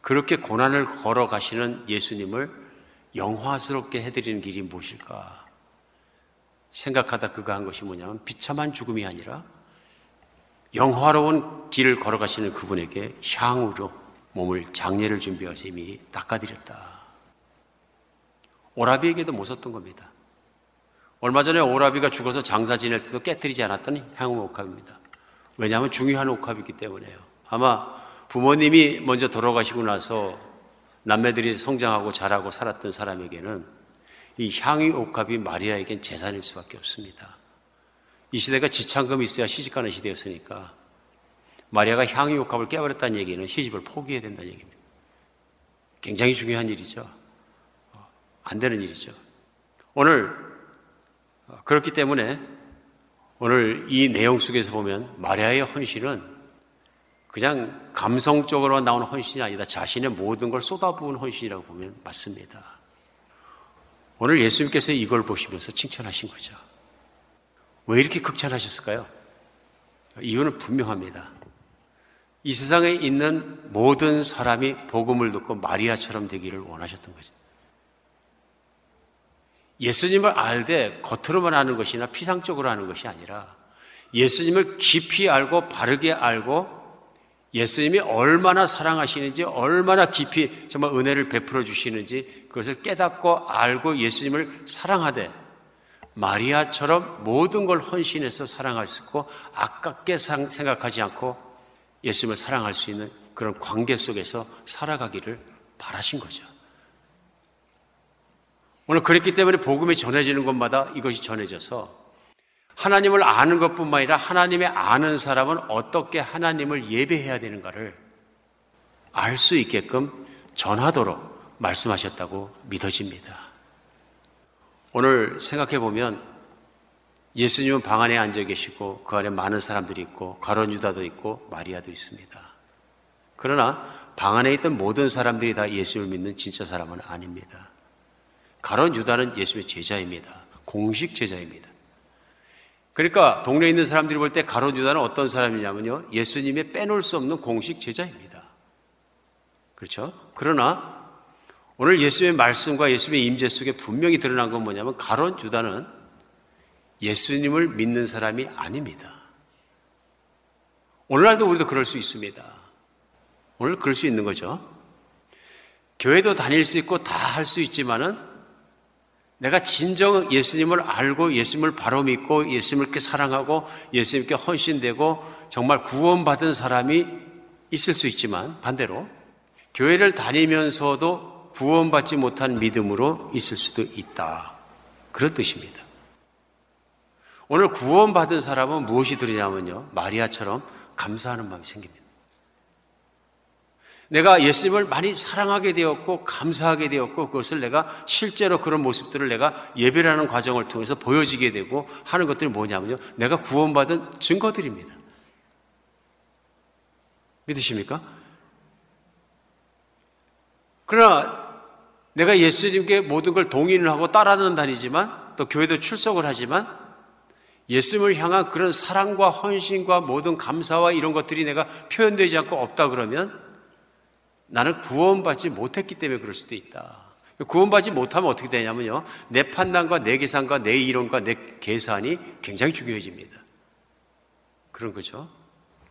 그렇게 고난을 걸어가시는 예수님을 영화스럽게 해드리는 길이 무엇일까 생각하다 그가 한 것이 뭐냐면 비참한 죽음이 아니라 영화로운 길을 걸어가시는 그분에게 향으로 몸을 장례를 준비하여서 이미 닦아드렸다. 오라비에게도 못 썼던 겁니다. 얼마 전에 오라비가 죽어서 장사 지낼 때도 깨뜨리지 않았던 향후 옥합입니다. 왜냐하면 중요한 옥합이기 때문에요. 아마 부모님이 먼저 돌아가시고 나서 남매들이 성장하고 자라고 살았던 사람에게는 이 향후 옥합이 마리아에겐 재산일 수밖에 없습니다. 이 시대가 지참금이 있어야 시집가는 시대였으니까 마리아가 향유옥합을 깨버렸다는 얘기는 시집을 포기해야 된다는 얘기입니다. 굉장히 중요한 일이죠. 안 되는 일이죠. 오늘 그렇기 때문에 오늘 이 내용 속에서 보면 마리아의 헌신은 그냥 감성적으로 나온 헌신이 아니다. 자신의 모든 걸 쏟아부은 헌신이라고 보면 맞습니다. 오늘 예수님께서 이걸 보시면서 칭찬하신 거죠. 왜 이렇게 극찬하셨을까요? 이유는 분명합니다. 이 세상에 있는 모든 사람이 복음을 듣고 마리아처럼 되기를 원하셨던 거죠. 예수님을 알되 겉으로만 아는 것이나 피상적으로 아는 것이 아니라 예수님을 깊이 알고 바르게 알고 예수님이 얼마나 사랑하시는지 얼마나 깊이 정말 은혜를 베풀어 주시는지 그것을 깨닫고 알고 예수님을 사랑하되 마리아처럼 모든 걸 헌신해서 사랑할 수 있고 아깝게 생각하지 않고 예수님을 사랑할 수 있는 그런 관계 속에서 살아가기를 바라신 거죠. 오늘 그랬기 때문에 복음이 전해지는 것마다 이것이 전해져서 하나님을 아는 것뿐만 아니라 하나님의 아는 사람은 어떻게 하나님을 예배해야 되는가를 알 수 있게끔 전하도록 말씀하셨다고 믿어집니다. 오늘 생각해 보면 예수님은 방 안에 앉아 계시고 그 안에 많은 사람들이 있고 가롯 유다도 있고 마리아도 있습니다. 그러나 방 안에 있던 모든 사람들이 다 예수를 믿는 진짜 사람은 아닙니다. 가롯 유다는 예수의 제자입니다. 공식 제자입니다. 그러니까 동네에 있는 사람들이 볼 때 가롯 유다는 어떤 사람이냐면요, 예수님의 빼놓을 수 없는 공식 제자입니다. 그렇죠? 그러나 오늘 예수님의 말씀과 예수님의 임재 속에 분명히 드러난 건 뭐냐면 가롯 유다는 예수님을 믿는 사람이 아닙니다. 오늘날도 우리도 그럴 수 있습니다. 오늘 그럴 수 있는 거죠. 교회도 다닐 수 있고 다 할 수 있지만은 내가 진정 예수님을 알고 예수님을 바로 믿고 예수님을 사랑하고 예수님께 헌신되고 정말 구원받은 사람이 있을 수 있지만, 반대로 교회를 다니면서도 구원받지 못한 믿음으로 있을 수도 있다. 그런 뜻입니다. 오늘 구원받은 사람은 무엇이 들으냐면요, 마리아처럼 감사하는 마음이 생깁니다. 내가 예수님을 많이 사랑하게 되었고 감사하게 되었고 그것을 내가 실제로 그런 모습들을 내가 예배라는 과정을 통해서 보여지게 되고 하는 것들이 뭐냐면요, 내가 구원받은 증거들입니다. 믿으십니까? 그러나 내가 예수님께 모든 걸 동의를 하고 따라는 다니지만 또 교회도 출석을 하지만 예수님을 향한 그런 사랑과 헌신과 모든 감사와 이런 것들이 내가 표현되지 않고 없다 그러면 나는 구원받지 못했기 때문에 그럴 수도 있다. 구원받지 못하면 어떻게 되냐면요, 내 판단과 내 계산과 내 이론과 내 계산이 굉장히 중요해집니다. 그런 거죠.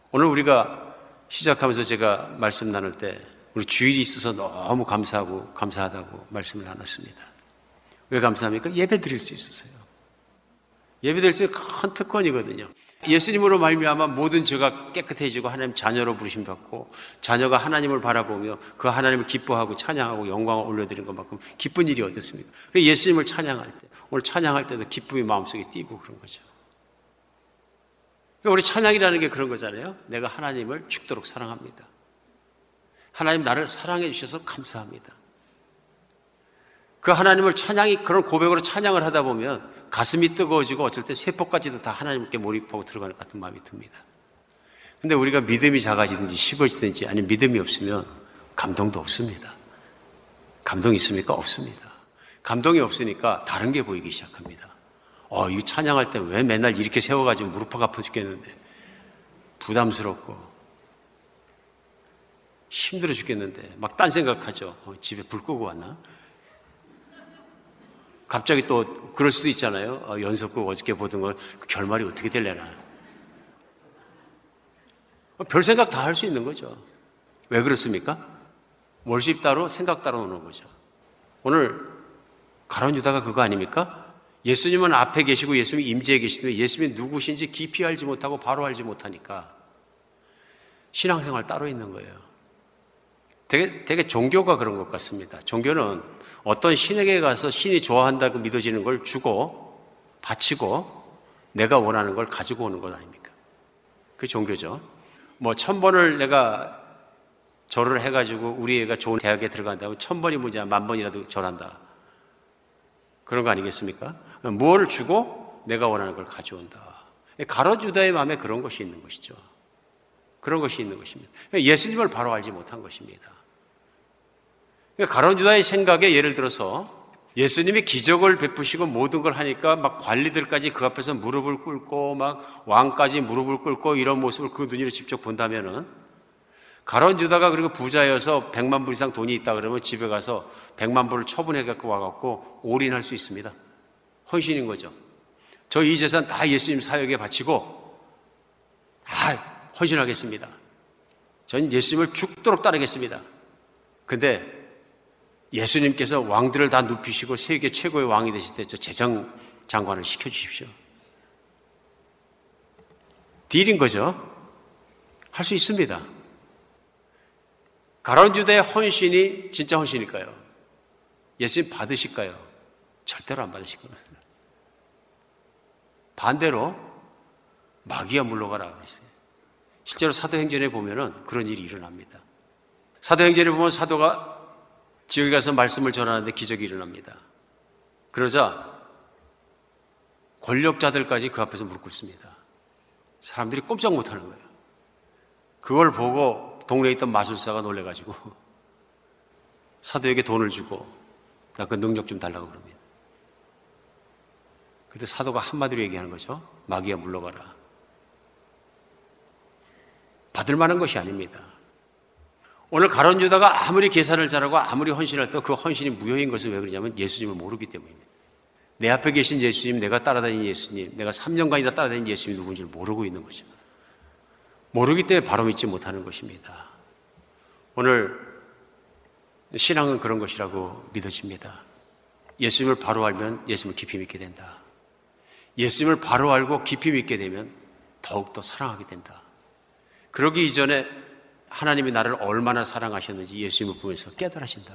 오늘 우리가 시작하면서 제가 말씀 나눌 때 우리 주일이 있어서 너무 감사하고 감사하다고 말씀을 나눴습니다. 왜 감사합니까? 예배 드릴 수 있었어요. 예배 드릴 수 있는 큰 특권이거든요. 예수님으로 말미암아 모든 죄가 깨끗해지고 하나님 자녀로 부르심 받고 자녀가 하나님을 바라보며 그 하나님을 기뻐하고 찬양하고 영광을 올려드리는 것만큼 기쁜 일이 어디 있습니까? 그래서 예수님을 찬양할 때, 오늘 찬양할 때도 기쁨이 마음속에 뛰고 그런 거죠. 우리 찬양이라는 게 그런 거잖아요. 내가 하나님을 죽도록 사랑합니다. 하나님 나를 사랑해 주셔서 감사합니다. 그 하나님을 찬양이 그런 고백으로 찬양을 하다 보면 가슴이 뜨거워지고 어쩔 때 세포까지도 다 하나님께 몰입하고 들어가는 것 같은 마음이 듭니다. 근데 우리가 믿음이 작아지든지 식어지든지 아니면 믿음이 없으면 감동도 없습니다. 감동이 있습니까? 없습니다. 감동이 없으니까 다른 게 보이기 시작합니다. 어, 이거 찬양할 때 왜 맨날 이렇게 세워가지고 무릎 아파 죽겠는데, 부담스럽고 힘들어 죽겠는데 막 딴 생각하죠. 어, 집에 불 끄고 왔나? 갑자기 또 그럴 수도 있잖아요. 어, 연속극 어저께 보던 걸 결말이 어떻게 되려나. 어, 별 생각 다 할 수 있는 거죠. 왜 그렇습니까? 월십 따로 생각 따로 오는 거죠. 오늘 가롯 유다가 그거 아닙니까? 예수님은 앞에 계시고 예수님이 임재에 계시는데 예수님이 누구신지 깊이 알지 못하고 바로 알지 못하니까 신앙생활 따로 있는 거예요. 되게, 되게 종교가 그런 것 같습니다. 종교는 어떤 신에게 가서 신이 좋아한다고 믿어지는 걸 주고 바치고 내가 원하는 걸 가지고 오는 것 아닙니까? 그게 종교죠. 뭐 천 번을 내가 절을 해가지고 우리 애가 좋은 대학에 들어간다면 천 번이 문제야, 만 번이라도 절한다. 그런 거 아니겠습니까? 무엇을 주고 내가 원하는 걸 가져온다. 가롯 유다의 마음에 그런 것이 있는 것이죠. 그런 것이 있는 것입니다. 예수님을 바로 알지 못한 것입니다. 가롯 유다의 생각에 예를 들어서 예수님이 기적을 베푸시고 모든 걸 하니까 막 관리들까지 그 앞에서 무릎을 꿇고 막 왕까지 무릎을 꿇고 이런 모습을 그 눈으로 직접 본다면은, 가롯 유다가 그리고 부자여서 백만 불 이상 돈이 있다 그러면 집에 가서 백만 불을 처분해 갖고 와갖고 올인할 수 있습니다. 헌신인 거죠. 저 이 재산 다 예수님 사역에 바치고 다 헌신하겠습니다. 전 예수님을 죽도록 따르겠습니다. 근데 예수님께서 왕들을 다 눕히시고 세계 최고의 왕이 되실 때 저 재정 장관을 시켜주십시오. 딜인 거죠. 할 수 있습니다. 가롯 유다의 헌신이 진짜 헌신일까요? 예수님 받으실까요? 절대로 안 받으실 겁니다. 반대로 마귀야 물러가라 그랬어요. 실제로 사도행전에 보면은 그런 일이 일어납니다. 사도행전에 보면 사도가 지역에 가서 말씀을 전하는데 기적이 일어납니다. 그러자 권력자들까지 그 앞에서 무릎 꿇습니다. 사람들이 꼼짝 못하는 거예요. 그걸 보고 동네에 있던 마술사가 놀래가지고 사도에게 돈을 주고 나 그 능력 좀 달라고 그럽니다. 그때 사도가 한마디로 얘기하는 거죠. 마귀야 물러가라. 받을 만한 것이 아닙니다. 오늘 가롯 유다가 아무리 계산을 잘하고 아무리 헌신을 해도 그 헌신이 무효인 것은 왜 그러냐면 예수님을 모르기 때문입니다. 내 앞에 계신 예수님, 내가 따라다니는 예수님, 내가 삼 년간이나 따라다니는 예수님이 누군지를 모르고 있는 거죠. 모르기 때문에 바로 믿지 못하는 것입니다. 오늘 신앙은 그런 것이라고 믿어집니다. 예수님을 바로 알면 예수님을 깊이 믿게 된다. 예수님을 바로 알고 깊이 믿게 되면 더욱더 사랑하게 된다. 그러기 이전에 하나님이 나를 얼마나 사랑하셨는지 예수님을 보면서 깨달으신다.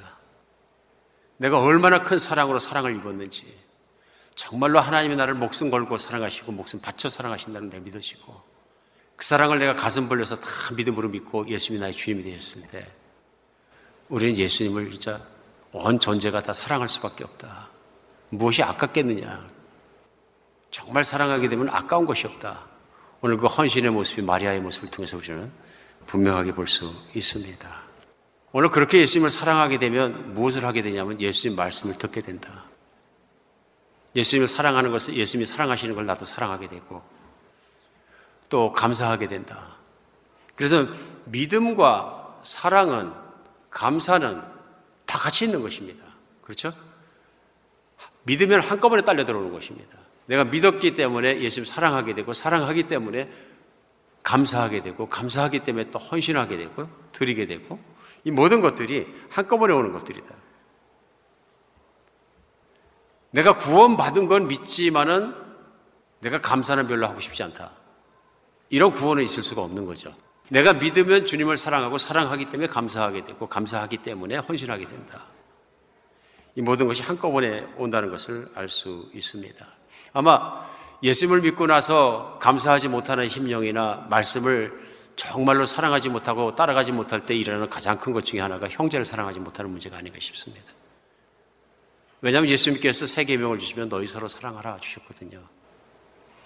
내가 얼마나 큰 사랑으로 사랑을 입었는지, 정말로 하나님이 나를 목숨 걸고 사랑하시고 목숨 바쳐 사랑하신다는 걸 믿으시고, 그 사랑을 내가 가슴 벌려서 다 믿음으로 믿고 예수님이 나의 주님이 되셨을 때 우리는 예수님을 진짜 온 존재가 다 사랑할 수밖에 없다. 무엇이 아깝겠느냐. 정말 사랑하게 되면 아까운 것이 없다. 오늘 그 헌신의 모습이 마리아의 모습을 통해서 우리는 분명하게 볼 수 있습니다. 오늘 그렇게 예수님을 사랑하게 되면 무엇을 하게 되냐면 예수님 말씀을 듣게 된다. 예수님을 사랑하는 것을, 예수님이 사랑하시는 걸 나도 사랑하게 되고 또 감사하게 된다. 그래서 믿음과 사랑은, 감사는 다 같이 있는 것입니다. 그렇죠? 믿으면 한꺼번에 딸려 들어오는 것입니다. 내가 믿었기 때문에 예수님 사랑하게 되고, 사랑하기 때문에 감사하게 되고, 감사하기 때문에 또 헌신하게 되고, 드리게 되고, 이 모든 것들이 한꺼번에 오는 것들이다. 내가 구원받은 건 믿지만은 내가 감사는 별로 하고 싶지 않다. 이런 구원은 있을 수가 없는 거죠. 내가 믿으면 주님을 사랑하고, 사랑하기 때문에 감사하게 되고, 감사하기 때문에 헌신하게 된다. 이 모든 것이 한꺼번에 온다는 것을 알 수 있습니다. 아마 예수님을 믿고 나서 감사하지 못하는 심령이나 말씀을 정말로 사랑하지 못하고 따라가지 못할 때 일어나는 가장 큰 것 중에 하나가 형제를 사랑하지 못하는 문제가 아닌가 싶습니다. 왜냐하면 예수님께서 새 계명을 주시면 너희 서로 사랑하라 주셨거든요.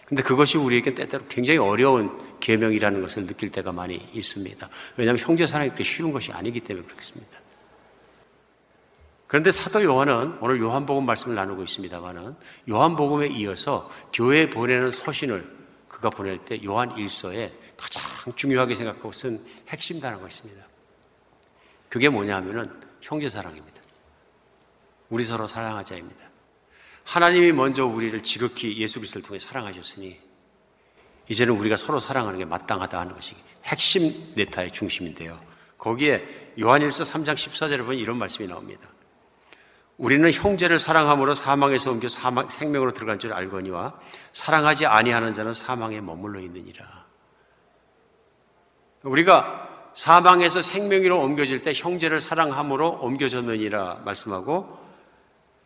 근데 그것이 우리에게 때때로 굉장히 어려운 계명이라는 것을 느낄 때가 많이 있습니다. 왜냐하면 형제 사랑이 그렇게 쉬운 것이 아니기 때문에 그렇습니다. 그런데 사도 요한은 오늘 요한복음 말씀을 나누고 있습니다만은 요한복음에 이어서 교회에 보내는 서신을 그가 보낼 때 요한 일서에 가장 중요하게 생각하고 쓴 핵심 단어가 있습니다. 그게 뭐냐 하면은 형제 사랑입니다. 우리 서로 사랑하자입니다. 하나님이 먼저 우리를 지극히 예수 그리스도를 통해 사랑하셨으니 이제는 우리가 서로 사랑하는 게 마땅하다 하는 것이 핵심 네타의 중심인데요. 거기에 요한일서 삼 장 십사 절에 보면 이런 말씀이 나옵니다. 우리는 형제를 사랑함으로 사망에서 옮겨 사망, 생명으로 들어간 줄 알거니와 사랑하지 아니하는 자는 사망에 머물러 있느니라. 우리가 사망에서 생명으로 옮겨질 때 형제를 사랑함으로 옮겨졌느니라 말씀하고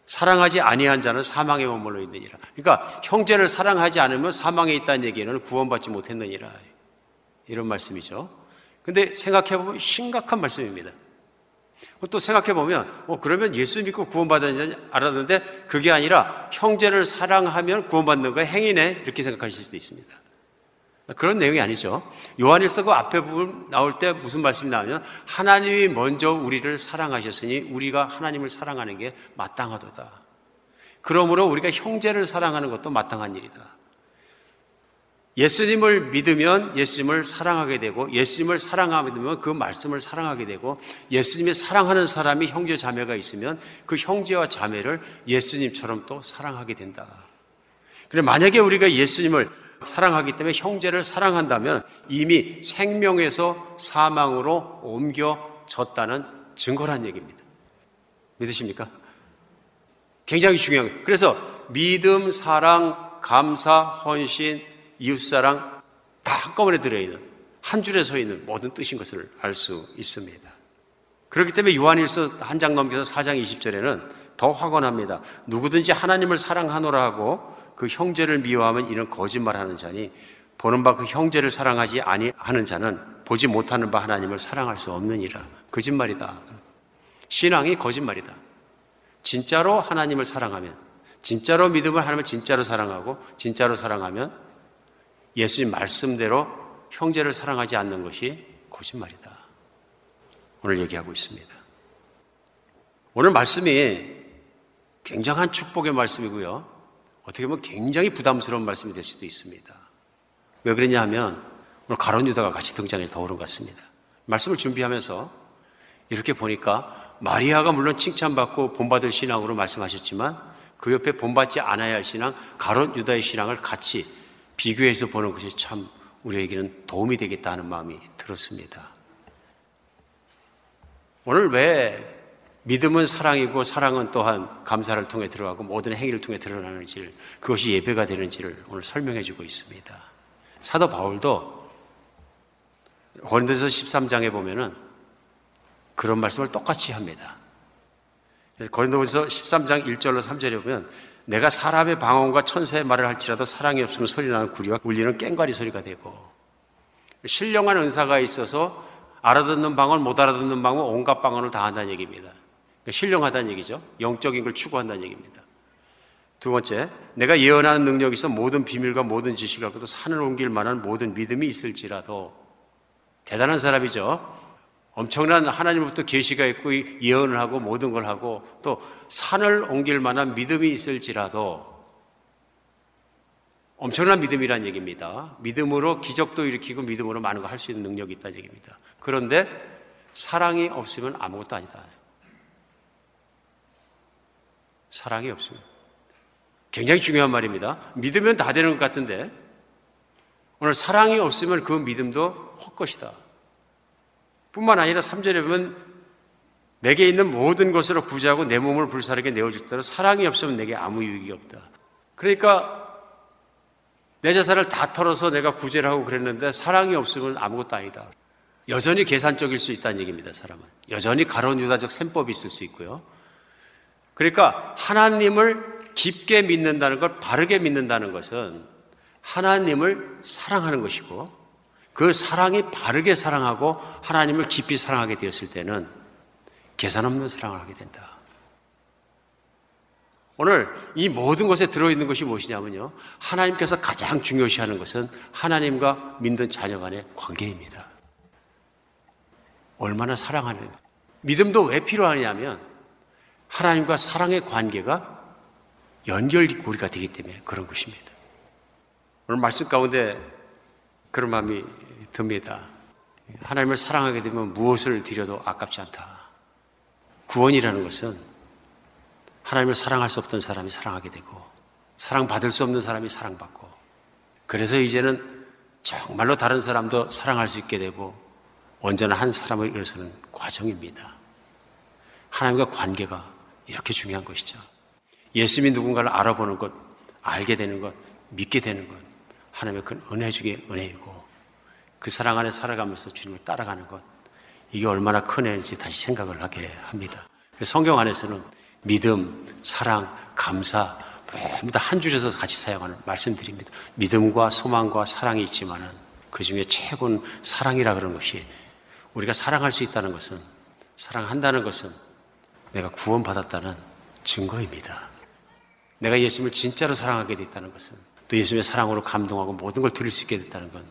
사랑하지 아니한 자는 사망에 머물러 있느니라. 그러니까 형제를 사랑하지 않으면 사망에 있다는 얘기는 구원받지 못했느니라. 이런 말씀이죠. 근데 생각해보면 심각한 말씀입니다. 또 생각해보면 어, 그러면 예수 믿고 구원받았는지 알았는데 그게 아니라 형제를 사랑하면 구원받는 거 행위네 이렇게 생각하실 수도 있습니다. 그런 내용이 아니죠. 요한일서 그 앞에 부분 나올 때 무슨 말씀이 나오냐면 하나님이 먼저 우리를 사랑하셨으니 우리가 하나님을 사랑하는 게 마땅하도다. 그러므로 우리가 형제를 사랑하는 것도 마땅한 일이다. 예수님을 믿으면 예수님을 사랑하게 되고 예수님을 사랑하게 되면 그 말씀을 사랑하게 되고 예수님이 사랑하는 사람이 형제 자매가 있으면 그 형제와 자매를 예수님처럼 또 사랑하게 된다. 그런데 만약에 우리가 예수님을 사랑하기 때문에 형제를 사랑한다면 이미 생명에서 사망으로 옮겨졌다는 증거란 얘기입니다. 믿으십니까? 굉장히 중요한 거예요. 그래서 믿음, 사랑, 감사, 헌신, 이웃사랑 다 한꺼번에 들어있는, 한 줄에 서 있는 모든 뜻인 것을 알 수 있습니다. 그렇기 때문에 요한일서 한 장 넘겨서 사 장 이십 절에는 더 확언합니다. 누구든지 하나님을 사랑하노라 하고 그 형제를 미워하면 이는 거짓말하는 자니 보는 바 그 형제를 사랑하지 아니하는 자는 보지 못하는 바 하나님을 사랑할 수 없느니라. 거짓말이다. 신앙이 거짓말이다. 진짜로 하나님을 사랑하면, 진짜로 믿음을 하나님을 진짜로 사랑하고, 진짜로 사랑하면 예수님 말씀대로 형제를 사랑하지 않는 것이 거짓말이다. 오늘 얘기하고 있습니다. 오늘 말씀이 굉장한 축복의 말씀이고요. 어떻게 보면 굉장히 부담스러운 말씀이 될 수도 있습니다. 왜 그러냐 하면 오늘 가롯 유다가 같이 등장해서 더 그런 것 같습니다. 말씀을 준비하면서 이렇게 보니까 마리아가 물론 칭찬받고 본받을 신앙으로 말씀하셨지만 그 옆에 본받지 않아야 할 신앙, 가롯 유다의 신앙을 같이 비교해서 보는 것이 참 우리에게는 도움이 되겠다는 마음이 들었습니다. 오늘 왜 믿음은 사랑이고 사랑은 또한 감사를 통해 들어가고 모든 행위를 통해 드러나는지를, 그것이 예배가 되는지를 오늘 설명해 주고 있습니다. 사도 바울도 고린도서 십삼 장에 보면은 그런 말씀을 똑같이 합니다. 그래서 고린도서 십삼 장 일 절로 삼 절에 보면, 내가 사람의 방언과 천사의 말을 할지라도 사랑이 없으면 소리나는 구리와 울리는 꽹과리 소리가 되고, 신령한 은사가 있어서 알아듣는 방언, 못 알아듣는 방언, 온갖 방언을 다 한다는 얘기입니다. 신령하다는 얘기죠. 영적인 걸 추구한다는 얘기입니다. 두 번째, 내가 예언하는 능력이 있어 모든 비밀과 모든 지식을 갖고도 산을 옮길 만한 모든 믿음이 있을지라도, 대단한 사람이죠. 엄청난 하나님으로부터 계시가 있고 예언을 하고 모든 걸 하고 또 산을 옮길 만한 믿음이 있을지라도, 엄청난 믿음이란 얘기입니다. 믿음으로 기적도 일으키고 믿음으로 많은 걸 할 수 있는 능력이 있다는 얘기입니다. 그런데 사랑이 없으면 아무것도 아니다. 사랑이 없으면. 굉장히 중요한 말입니다. 믿으면 다 되는 것 같은데 오늘 사랑이 없으면 그 믿음도 헛것이다. 뿐만 아니라 삼 절에 보면, 내게 있는 모든 것으로 구제하고 내 몸을 불사르게 내어주더라도 사랑이 없으면 내게 아무 유익이 없다. 그러니까 내 자살을 다 털어서 내가 구제를 하고 그랬는데 사랑이 없으면 아무것도 아니다. 여전히 계산적일 수 있다는 얘기입니다. 사람은 여전히 가롯 유다적 셈법이 있을 수 있고요. 그러니까 하나님을 깊게 믿는다는 걸, 바르게 믿는다는 것은 하나님을 사랑하는 것이고, 그 사랑이 바르게 사랑하고 하나님을 깊이 사랑하게 되었을 때는 계산 없는 사랑을 하게 된다. 오늘 이 모든 것에 들어있는 것이 무엇이냐면요, 하나님께서 가장 중요시하는 것은 하나님과 믿는 자녀 간의 관계입니다. 얼마나 사랑하는, 믿음도 왜 필요하냐면 하나님과 사랑의 관계가 연결고리가 되기 때문에 그런 것입니다. 오늘 말씀 가운데 그런 마음이 듭니다. 하나님을 사랑하게 되면 무엇을 드려도 아깝지 않다. 구원이라는 것은 하나님을 사랑할 수 없던 사람이 사랑하게 되고, 사랑받을 수 없는 사람이 사랑받고, 그래서 이제는 정말로 다른 사람도 사랑할 수 있게 되고, 언제나 한 사람을 이루는 과정입니다. 하나님과 관계가 이렇게 중요한 것이죠. 예수님이 누군가를 알아보는 것, 알게 되는 것, 믿게 되는 것, 하나님의 큰 은혜 중에 은혜이고, 그 사랑 안에 살아가면서 주님을 따라가는 것, 이게 얼마나 큰 은혜인지 다시 생각을 하게 합니다. 성경 안에서는 믿음, 사랑, 감사, 모두 다 한 줄에서 같이 사용하는 말씀드립니다. 믿음과 소망과 사랑이 있지만은 그 중에 최고는 사랑이라. 그런 것이, 우리가 사랑할 수 있다는 것은, 사랑한다는 것은 내가 구원받았다는 증거입니다. 내가 예수님을 진짜로 사랑하게 됐다는 것은, 또 예수님의 사랑으로 감동하고 모든 걸 드릴 수 있게 됐다는 건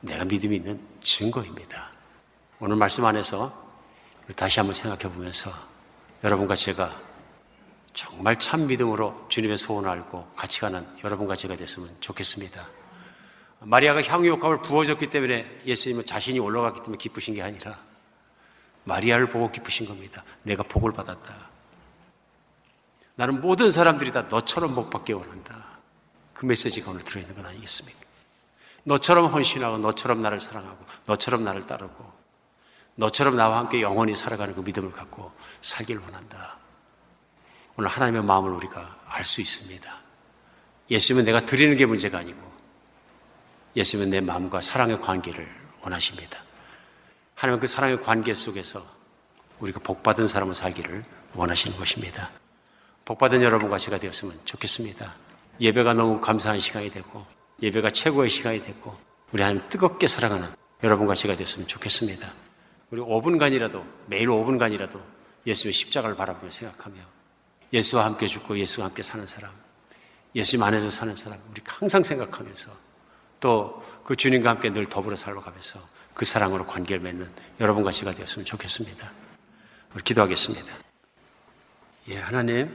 내가 믿음이 있는 증거입니다. 오늘 말씀 안에서 다시 한번 생각해 보면서 여러분과 제가 정말 참 믿음으로 주님의 소원을 알고 같이 가는 여러분과 제가 됐으면 좋겠습니다. 마리아가 향유옥합을 부어줬기 때문에 예수님은 자신이 올라갔기 때문에 기쁘신 게 아니라 마리아를 보고 기쁘신 겁니다. 내가 복을 받았다. 나는 모든 사람들이 다 너처럼 복받기 원한다. 그 메시지가 오늘 들어있는 건 아니겠습니까? 너처럼 헌신하고, 너처럼 나를 사랑하고, 너처럼 나를 따르고, 너처럼 나와 함께 영원히 살아가는 그 믿음을 갖고 살길 원한다. 오늘 하나님의 마음을 우리가 알 수 있습니다. 예수님은 내가 드리는 게 문제가 아니고 예수님은 내 마음과 사랑의 관계를 원하십니다. 하나님은 그 사랑의 관계 속에서 우리가 복받은 사람을 살기를 원하시는 것입니다. 복받은 여러분과 제가 되었으면 좋겠습니다. 예배가 너무 감사한 시간이 되고, 예배가 최고의 시간이 되고, 우리 하나님 뜨겁게 사랑하는 여러분과 제가 되었으면 좋겠습니다. 우리 오 분간이라도, 매일 오 분간이라도 예수의 십자가를 바라보며 생각하며, 예수와 함께 죽고 예수와 함께 사는 사람, 예수님 안에서 사는 사람, 우리 항상 생각하면서 또 그 주님과 함께 늘 더불어 살아가면서 그 사랑으로 관계를 맺는 여러분과 제가 되었으면 좋겠습니다. 우리 기도하겠습니다. 예, 하나님,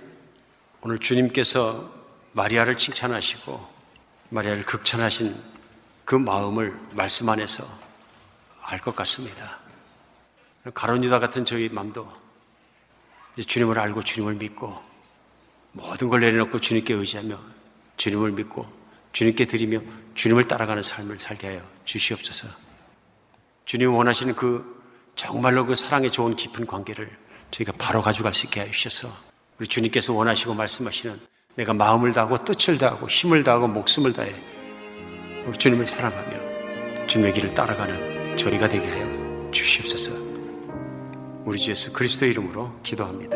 오늘 주님께서 마리아를 칭찬하시고 마리아를 극찬하신 그 마음을 말씀 안에서 알 것 같습니다. 가롯 유다 같은 저희 마음도 주님을 알고 주님을 믿고 모든 걸 내려놓고 주님께 의지하며 주님을 믿고 주님께 드리며 주님을 따라가는 삶을 살게 하여 주시옵소서. 주님 원하시는 그 정말로 그 사랑의 좋은 깊은 관계를 저희가 바로 가져갈 수 있게 하여 주셔서 우리 주님께서 원하시고 말씀하시는 내가 마음을 다하고 뜻을 다하고 힘을 다하고 목숨을 다해 우리 주님을 사랑하며 주님의 길을 따라가는 저희가 되게 하여 주시옵소서. 우리 주 예수 그리스도 이름으로 기도합니다.